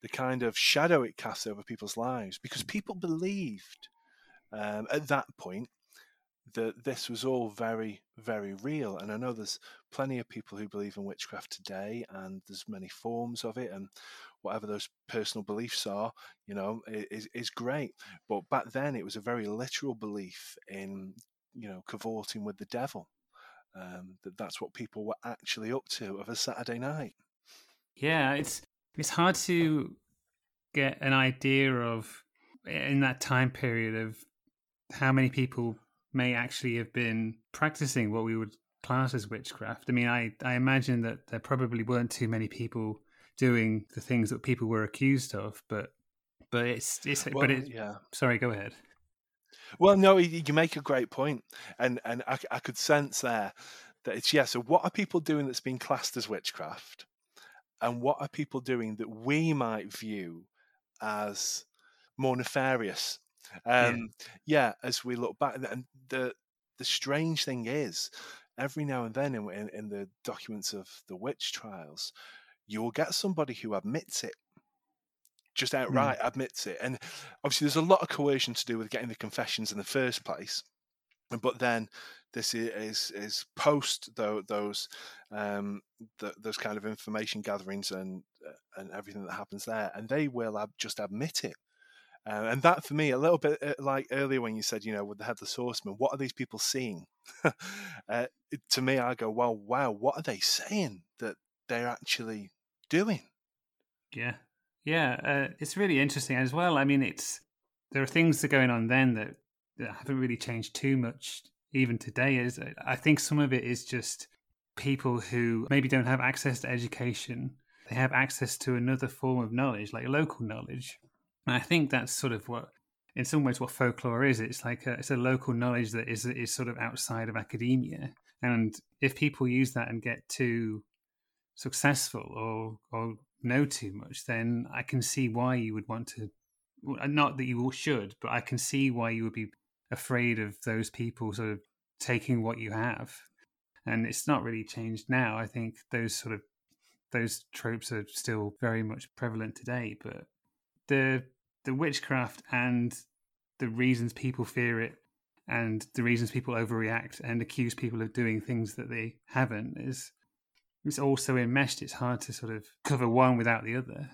the kind of shadow it casts over people's lives, because people believed um, at that point that this was all very, very real. And I know there's plenty of people who believe in witchcraft today, and there's many forms of it, and whatever those personal beliefs are, you know, is, is great. But back then it was a very literal belief in, you know, cavorting with the devil, um, that that's what people were actually up to of a Saturday night. Yeah, it's... It's hard to get an idea of, in that time period, of how many people may actually have been practicing what we would class as witchcraft. I mean, I, I imagine that there probably weren't too many people doing the things that people were accused of, but but it's... it's well, but it, yeah. Sorry, go ahead. Well, no, you make a great point, and, and I, I could sense there that it's, yeah, so what are people doing that's been classed as witchcraft? And what are people doing that we might view as more nefarious? Um, yeah. yeah, as we look back, and the the strange thing is, every now and then in, in, in the documents of the witch trials, you will get somebody who admits it, just outright mm. admits it. And obviously, there's a lot of coercion to do with getting the confessions in the first place. But then this is is post though those um the, those kind of information gatherings and and everything that happens there, and they will ab- just admit it. Um, and that for me, a little bit like earlier when you said, you know, with the headless horseman, what are these people seeing? uh, to me, I go, well, wow, what are they saying that they're actually doing? Yeah, yeah, uh, it's really interesting as well. I mean, it's there are things that are going on then that. that haven't really changed too much even today. Is I think some of it is just people who maybe don't have access to education. They have access to another form of knowledge, like local knowledge. And I think that's sort of what, in some ways, what folklore is. It's like a, it's a local knowledge that is is sort of outside of academia. And if people use that and get too successful or or know too much, then I can see why you would want to, not that you all should, but I can see why you would be afraid of those people sort of taking what you have. And it's not really changed now. I think those sort of those tropes are still very much prevalent today, but the the witchcraft and the reasons people fear it and the reasons people overreact and accuse people of doing things that they haven't is it's all so enmeshed. It's hard to sort of cover one without the other.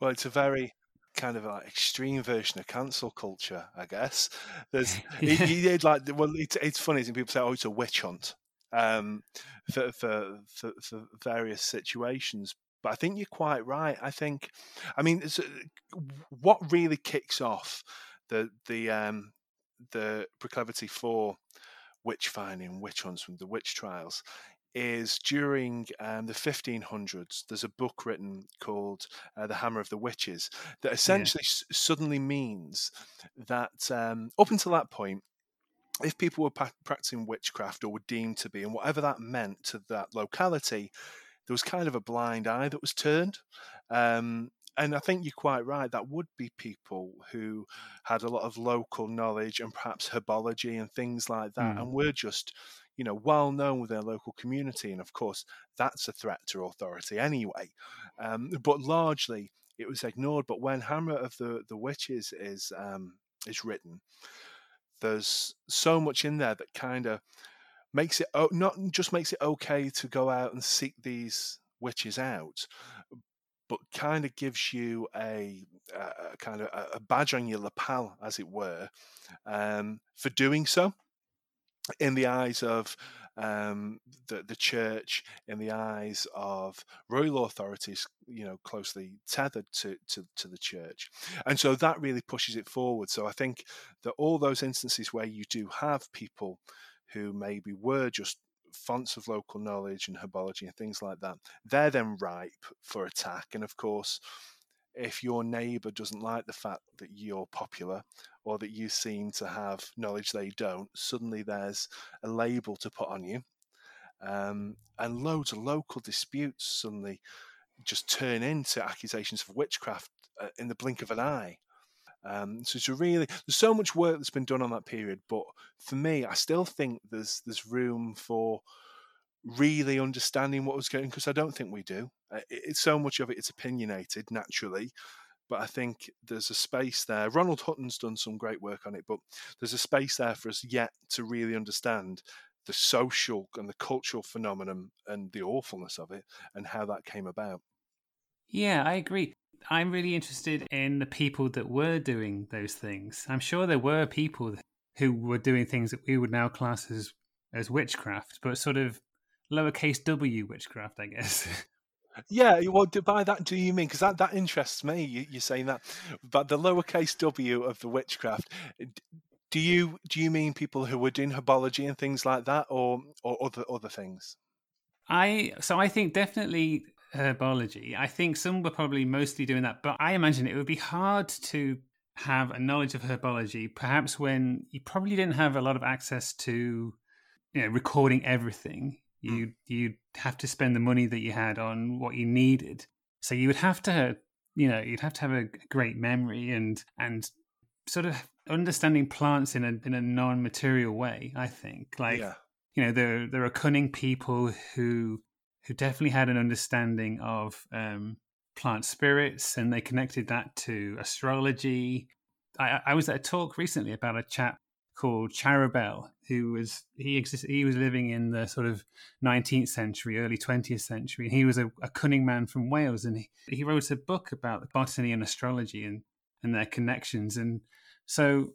Well, it's a very kind of like extreme version of cancel culture, I guess. There's yeah. it, it, like well, it's it's funny when people say, "Oh, it's a witch hunt," um, for, for for for various situations. But I think you're quite right. I think, I mean, it's, what really kicks off the the um, the proclivity for witch finding, witch hunts, from the witch trials, is during um, the fifteen hundreds, there's a book written called uh, The Hammer of the Witches that essentially yeah. s- suddenly means that um, up until that point, if people were pa- practicing witchcraft or were deemed to be, and whatever that meant to that locality, there was kind of a blind eye that was turned. Um, and I think you're quite right. That would be people who had a lot of local knowledge and perhaps herbology and things like that. Mm. And were just... you know, well known with their local community, and of course that's a threat to authority anyway. Um, but largely, it was ignored. But when Hammer of the, the Witches is um, is written, there's so much in there that kind of makes it not just makes it okay to go out and seek these witches out, but kind of gives you a, a kind of a badge on your lapel, as it were, um, for doing so. In the eyes of um, the, the church, in the eyes of royal authorities, you know, closely tethered to, to, to the church. And so that really pushes it forward. So I think that all those instances where you do have people who maybe were just fonts of local knowledge and herbology and things like that, they're then ripe for attack. And of course, if your neighbour doesn't like the fact that you're popular or that you seem to have knowledge they don't, suddenly there's a label to put on you. Um, and loads of local disputes suddenly just turn into accusations of witchcraft uh, in the blink of an eye. Um, so it's a really, there's so much work that's been done on that period. But for me, I still think there's there's room for really understanding what was going on, because I don't think we do. It, it's so much of it, it's opinionated naturally, but I think there's a space there. Ronald Hutton's done some great work on it, but there's a space there for us yet to really understand the social and the cultural phenomenon and the awfulness of it and how that came about. Yeah, I agree. I'm really interested in the people that were doing those things. I'm sure there were people who were doing things that we would now class as, as witchcraft, but sort of lowercase w witchcraft, I guess. Yeah, well, by that do you mean, because that, that interests me, you, you're saying that, but the lowercase w of the witchcraft, do you do you mean people who were doing herbology and things like that, or or other other things? I so I think definitely herbology. I think some were probably mostly doing that, but I imagine it would be hard to have a knowledge of herbology, perhaps when you probably didn't have a lot of access to, you know, recording everything. You you'd have to spend the money that you had on what you needed. So you would have to, you know, you'd have to have a great memory and and sort of understanding plants in a in a non-material way, I think. Like, yeah. you know, there there are cunning people who who definitely had an understanding of um, plant spirits, and they connected that to astrology. I, I was at a talk recently about a chap called Charabel, who was he existed, he was living in the sort of nineteenth century, early twentieth century, and he was a, a cunning man from Wales, and he, he wrote a book about botany and astrology and, and their connections. And so,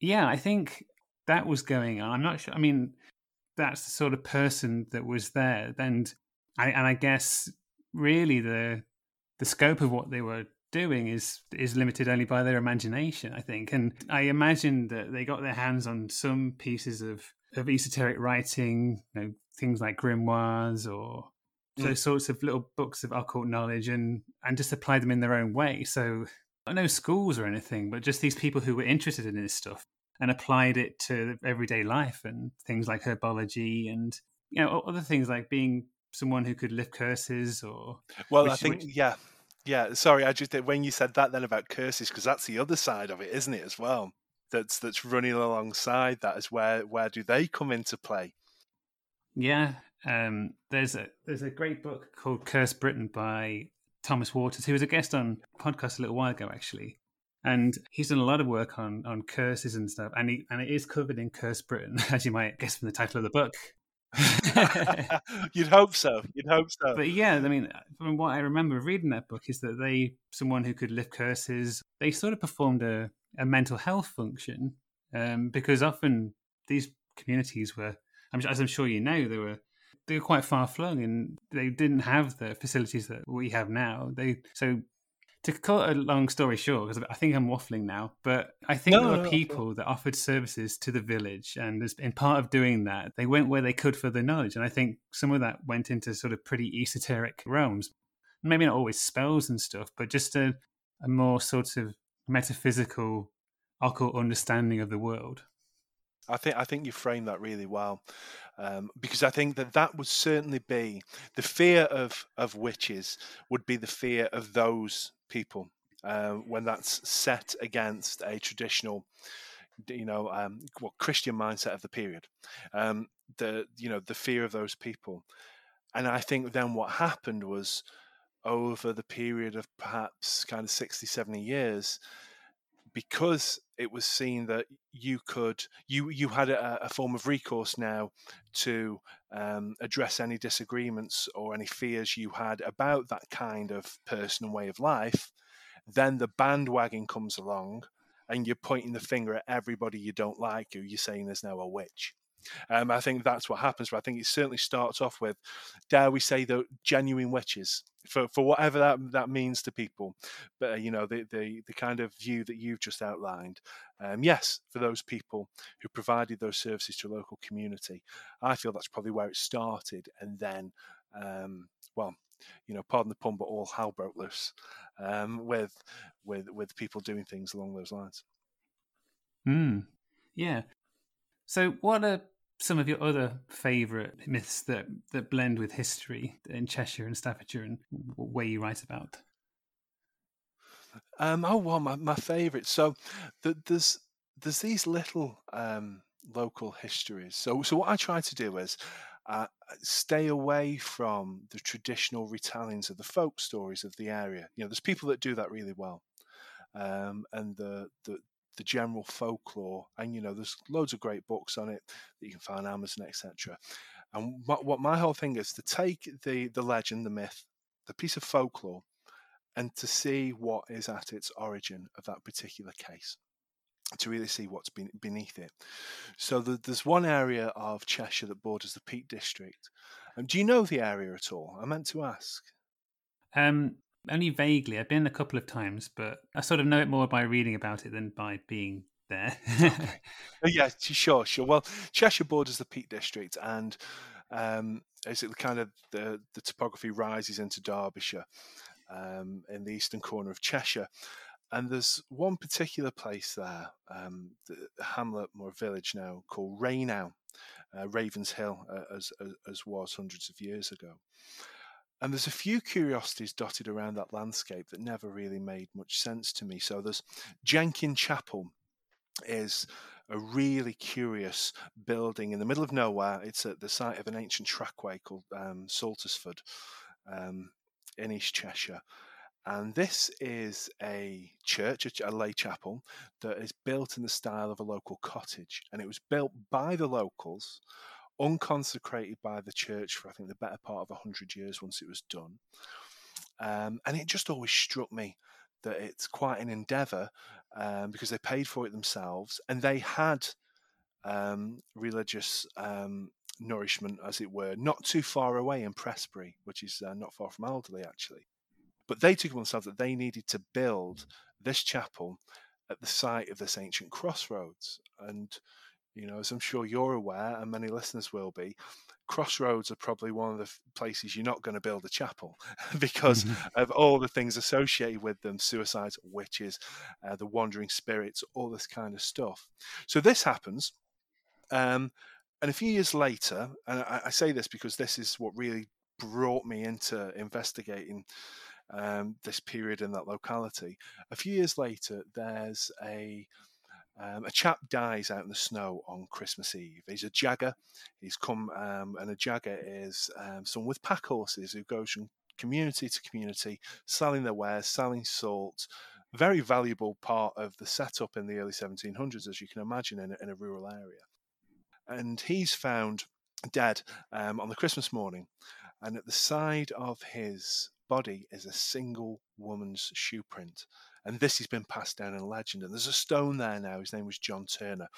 yeah, I think that was going on. I'm not sure. I mean, that's the sort of person that was there, and I and I guess really the the scope of what they were doing is is limited only by their imagination, I think. And I imagine that they got their hands on some pieces of, of esoteric writing, you know, things like grimoires or mm. those sorts of little books of occult knowledge, and, and just applied them in their own way. So no schools or anything, but just these people who were interested in this stuff and applied it to everyday life, and things like herbology and, you know, other things like being someone who could lift curses or... Well, which, I think, which, yeah. Yeah, sorry, I just did, when you said that then about curses, because that's the other side of it, isn't it, as well? That's that's running alongside that is where, where do they come into play? Yeah, um, there's a there's a great book called Cursed Britain by Thomas Waters, who was a guest on a podcast a little while ago, actually. And he's done a lot of work on on curses and stuff, and he, and it is covered in Cursed Britain, as you might guess from the title of the book. You'd hope so. You'd hope so. But yeah, I mean, from what I remember reading that book is that they, someone who could lift curses, they sort of performed a, a mental health function, um, because often these communities were, as I'm sure you know, they were they were quite far flung, and they didn't have the facilities that we have now. They so. To cut a long story short, because I think I'm waffling now, but I think no, there were no, people no. that offered services to the village, and as in part of doing that, they went where they could for their knowledge. And I think some of that went into sort of pretty esoteric realms. Maybe not always spells and stuff, but just a, a more sort of metaphysical, occult understanding of the world. I think I think you framed that really well, um, because I think that that would certainly be the fear of, of witches would be the fear of those people uh, when that's set against a traditional, you know, um, well, Christian mindset of the period, um, the you know the fear of those people, and I think then what happened was over the period of perhaps kind of sixty, seventy years. Because it was seen that you could, you you had a, a form of recourse now to um, address any disagreements or any fears you had about that kind of person and way of life, then the bandwagon comes along and you're pointing the finger at everybody you don't like, who you're saying there's now a witch. Um, I think that's what happens, but I think it certainly starts off with, dare we say, the genuine witches, for for whatever that that means to people. But uh, you know, the, the the kind of view that you've just outlined, um, yes, for those people who provided those services to a local community, I feel that's probably where it started, and then, um, well, you know, pardon the pun, but all hell broke loose um, with with with people doing things along those lines. Hmm. Yeah. So, what are some of your other favourite myths that, that blend with history in Cheshire and Staffordshire and where you write about? Um, oh, well, my, my favourite. So the, there's there's these little um, local histories. So so what I try to do is uh, stay away from the traditional retellings of the folk stories of the area. You know, there's people that do that really well, um, and the the the general folklore, and you know, there's loads of great books on it that you can find on Amazon, et cetera. And what, what my whole thing is to take the the legend, the myth, the piece of folklore, and to see what is at its origin of that particular case, to really see what's been beneath it. So the, there's one area of Cheshire that borders the Peak District. Um, do you know the area at all? I meant to ask. Um. Only vaguely. I've been a couple of times, but I sort of know it more by reading about it than by being there. Okay. Yeah, sure, sure. Well, Cheshire borders the Peak District, and um, basically kind of the, the topography rises into Derbyshire um, in the eastern corner of Cheshire. And there's one particular place there, um, the hamlet or village now, called Rainow, uh, Raven's Hill, uh, as, as as was hundreds of years ago. And there's a few curiosities dotted around that landscape that never really made much sense to me. So there's Jenkin Chapel is a really curious building in the middle of nowhere. It's at the site of an ancient trackway called um, Saltersford um, in East Cheshire. And this is a church, a lay chapel, that is built in the style of a local cottage. And it was built by the locals, unconsecrated by the church for I think the better part of one hundred years once it was done, um, and it just always struck me that it's quite an endeavour, um, because they paid for it themselves and they had um, religious um, nourishment, as it were, not too far away in Preseli, which is uh, not far from Alderley actually, but they took it themselves that they needed to build this chapel at the site of this ancient crossroads. And you know, as I'm sure you're aware, and many listeners will be, crossroads are probably one of the f- places you're not going to build a chapel because mm-hmm. of all the things associated with them, suicides, witches, uh, the wandering spirits, all this kind of stuff. So this happens. Um, and a few years later, and I, I say this because this is what really brought me into investigating um, this period in that locality. A few years later, there's a... Um, a chap dies out in the snow on Christmas Eve. He's a jagger. He's come, um, and a jagger is um, someone with pack horses who goes from community to community, selling their wares, selling salt, very valuable part of the setup in the early seventeen hundreds, as you can imagine, in, in a rural area. And he's found dead um, on the Christmas morning, and at the side of his body is a single woman's shoe print. And this has been passed down in legend. And there's a stone there now. His name was John Turner,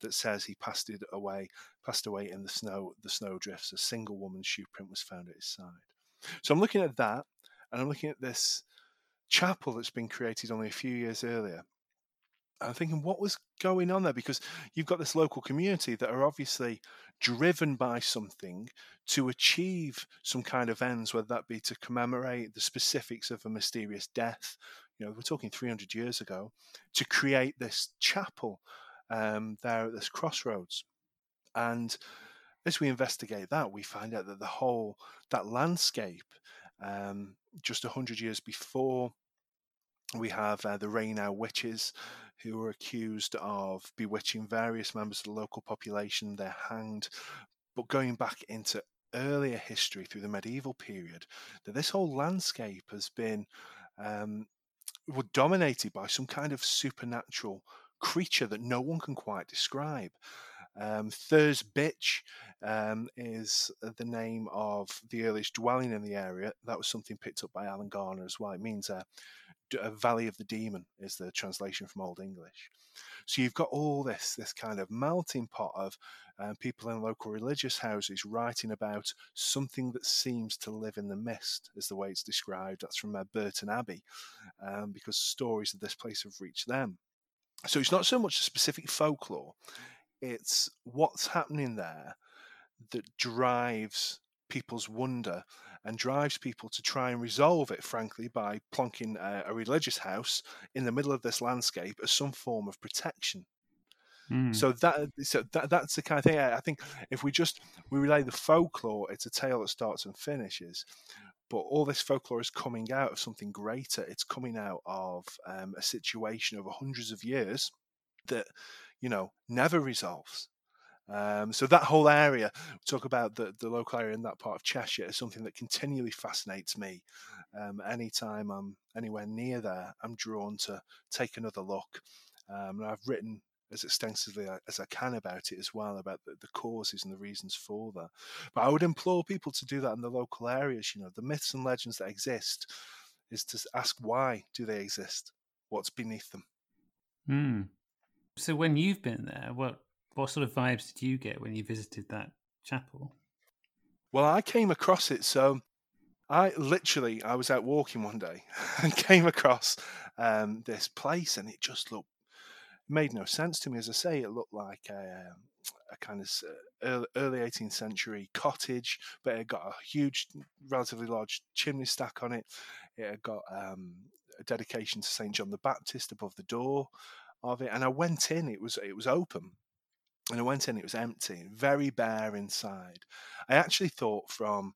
that says he passed it away, passed away in the snow, the snowdrifts. A single woman's shoe print was found at his side. So I'm looking at that, and I'm looking at this chapel that's been created only a few years earlier. I'm thinking, what was going on there? Because you've got this local community that are obviously driven by something to achieve some kind of ends, whether that be to commemorate the specifics of a mysterious death. You know, we're talking three hundred years ago, to create this chapel um, there at this crossroads. And as we investigate that, we find out that the whole, that landscape, um, just one hundred years before, we have uh, the Rainow witches, who were accused of bewitching various members of the local population. They're hanged. But going back into earlier history through the medieval period, that this whole landscape has been um, were dominated by some kind of supernatural creature that no one can quite describe. Um, Thur's Bitch um, is the name of the earliest dwelling in the area. That was something picked up by Alan Garner as well. It means a, a valley of the demon is the translation from Old English. So you've got all this, this kind of melting pot of uh, people in local religious houses writing about something that seems to live in the mist, is the way it's described. That's from uh, Burton Abbey, um, because stories of this place have reached them. So it's not so much a specific folklore, it's what's happening there that drives people's wonder and drives people to try and resolve it, frankly, by plonking a, a religious house in the middle of this landscape as some form of protection. Mm. So that so that, that's the kind of thing. I, I think if we just we relay the folklore, it's a tale that starts and finishes. But all this folklore is coming out of something greater. It's coming out of um, a situation over hundreds of years that, you know, never resolves. Um, so that whole area, talk about the, the local area in that part of Cheshire, is something that continually fascinates me. Um, anytime I'm anywhere near there, I'm drawn to take another look. Um, and I've written as extensively as I can about it as well, about the, the causes and the reasons for that. But I would implore people to do that in the local areas. You know, the myths and legends that exist is to ask, why do they exist? What's beneath them? Mm. So when you've been there, what what sort of vibes did you get when you visited that chapel? Well, I came across it. So I literally, I was out walking one day and came across um, this place, and it just looked, made no sense to me. As I say, it looked like a, a kind of early, early eighteenth century cottage, but it got a huge, relatively large chimney stack on it. It had got um, a dedication to Saint John the Baptist above the door of it. And I went in, it was it was open. And I went in, it was empty, very bare inside. I actually thought from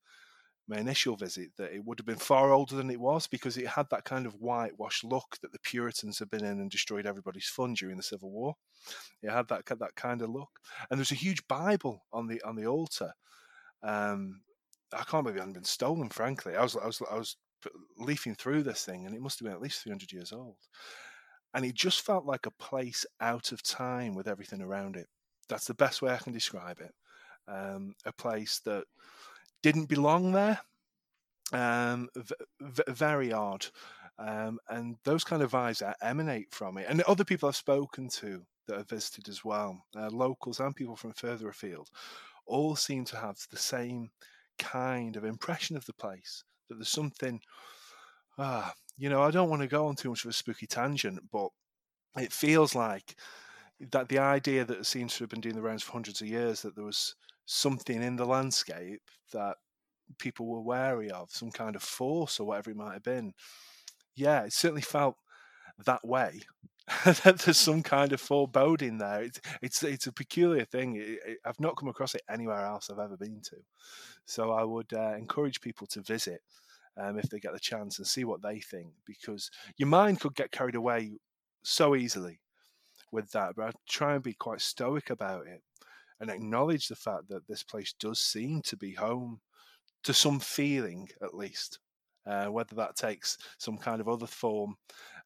my initial visit that it would have been far older than it was, because it had that kind of whitewashed look that the Puritans had been in and destroyed everybody's fun during the Civil War. It had that, that kind of look. And there's a huge Bible on the on the altar. Um, I can't believe it hadn't been stolen, frankly. I was, I was I was leafing through this thing, and it must have been at least three hundred years old. And it just felt like a place out of time with everything around it. That's the best way I can describe it. Um, a place that didn't belong there. Um, v- v- very odd. Um, and those kind of vibes that emanate from it. And other people I've spoken to that have visited as well, uh, locals and people from further afield, all seem to have the same kind of impression of the place. That there's something... Ah, you know, I don't want to go on too much of a spooky tangent, but it feels like that the idea that seems to have been doing the rounds for hundreds of years, that there was something in the landscape that people were wary of, some kind of force or whatever it might have been. Yeah, it certainly felt that way, that there's some kind of foreboding there. It's it's, it's a peculiar thing. It, it, I've not come across it anywhere else I've ever been to. So I would uh, encourage people to visit um, if they get the chance and see what they think, because your mind could get carried away so easily with that. But I try and be quite stoic about it and acknowledge the fact that this place does seem to be home to some feeling, at least, uh, whether that takes some kind of other form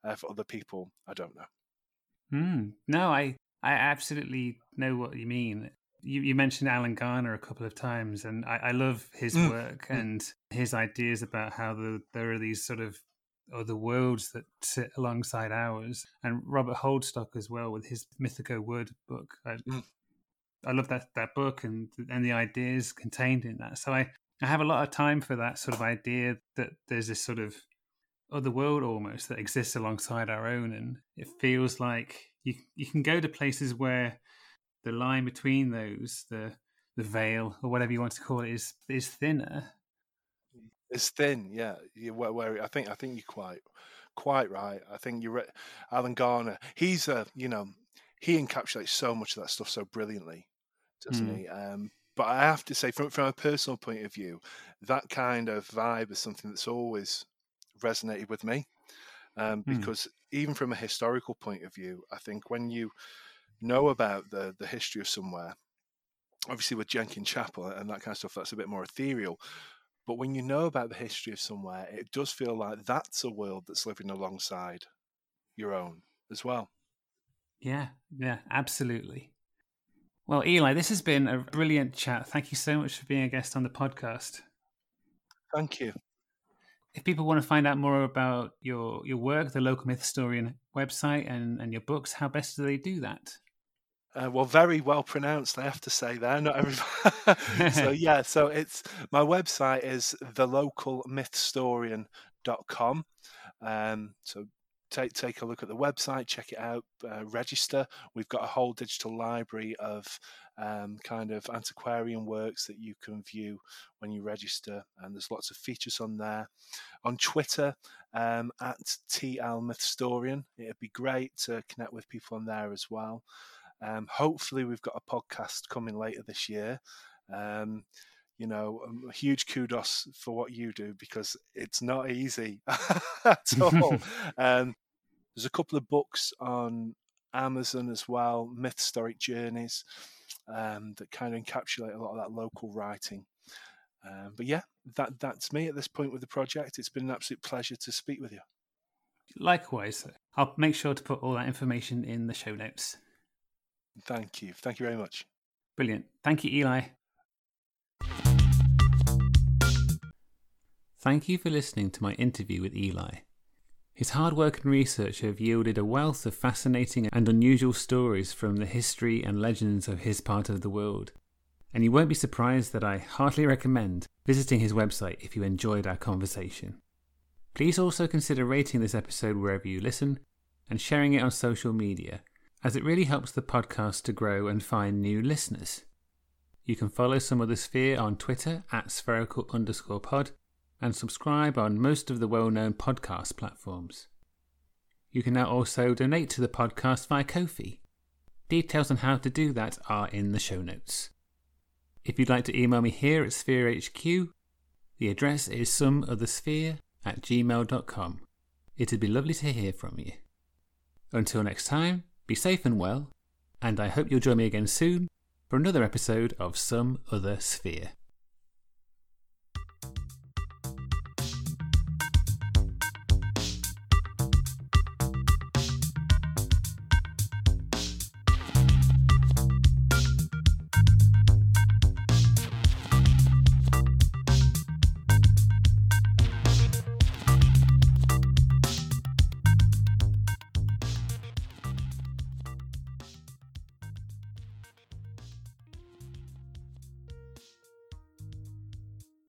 uh, for other people, I don't know. Mm. No, I, I absolutely know what you mean. You, you mentioned Alan Garner a couple of times, and I, I love his work and his ideas about how the, there are these sort of other worlds that sit alongside ours, and Robert Holdstock as well with his Mythico Wood book. I, I love that that book and and the ideas contained in that. So I, I have a lot of time for that sort of idea that there's this sort of other world almost that exists alongside our own, and it feels like you you can go to places where the line between those, the the veil or whatever you want to call it, is is thinner. It's thin, yeah. Where, where I think I think you're quite quite right. I think you're right. Alan Garner. He's a you know he encapsulates so much of that stuff so brilliantly, doesn't mm. he? Um, but I have to say, from from a personal point of view, that kind of vibe is something that's always resonated with me, um, because mm. even from a historical point of view, I think when you know about the the history of somewhere, obviously with Jenkin Chapel and that kind of stuff, that's a bit more ethereal. But when you know about the history of somewhere, it does feel like that's a world that's living alongside your own as well. Yeah, yeah, absolutely. Well, Eli, this has been a brilliant chat. Thank you so much for being a guest on the podcast. Thank you. If people want to find out more about your, your work, the Local Mythstorian website and, and your books, how best do they do that? Uh, well, very well pronounced, I have to say there. Not everybody. so, yeah, so it's my website is the local mythstorian dot com. Um, so take take a look at the website, check it out, uh, register. We've got a whole digital library of um, kind of antiquarian works that you can view when you register, and there's lots of features on there. On Twitter, um, at T L Mythstorian, it'd be great to connect with people on there as well. Um, hopefully we've got a podcast coming later this year. Um, you know, huge kudos for what you do, because it's not easy at all. Um, there's a couple of books on Amazon as well, Mythstoric Journeys, um, that kind of encapsulate a lot of that local writing. Um, but yeah, that that's me at this point with the project. It's been an absolute pleasure to speak with you. Likewise. I'll make sure to put all that information in the show notes. Thank you. Thank you very much. Brilliant. Thank you, Eli. Thank you for listening to my interview with Eli. His hard work and research have yielded a wealth of fascinating and unusual stories from the history and legends of his part of the world. And you won't be surprised that I heartily recommend visiting his website if you enjoyed our conversation. Please also consider rating this episode wherever you listen and sharing it on social media, as it really helps the podcast to grow and find new listeners. You can follow Some Other Sphere on Twitter at spherical underscore pod and subscribe on most of the well-known podcast platforms. You can now also donate to the podcast via Ko-fi. Details on how to do that are in the show notes. If you'd like to email me here at Sphere H Q, the address is someothersphere at gmail dot com. It'd be lovely to hear from you. Until next time, be safe and well, and I hope you'll join me again soon for another episode of Some Other Sphere.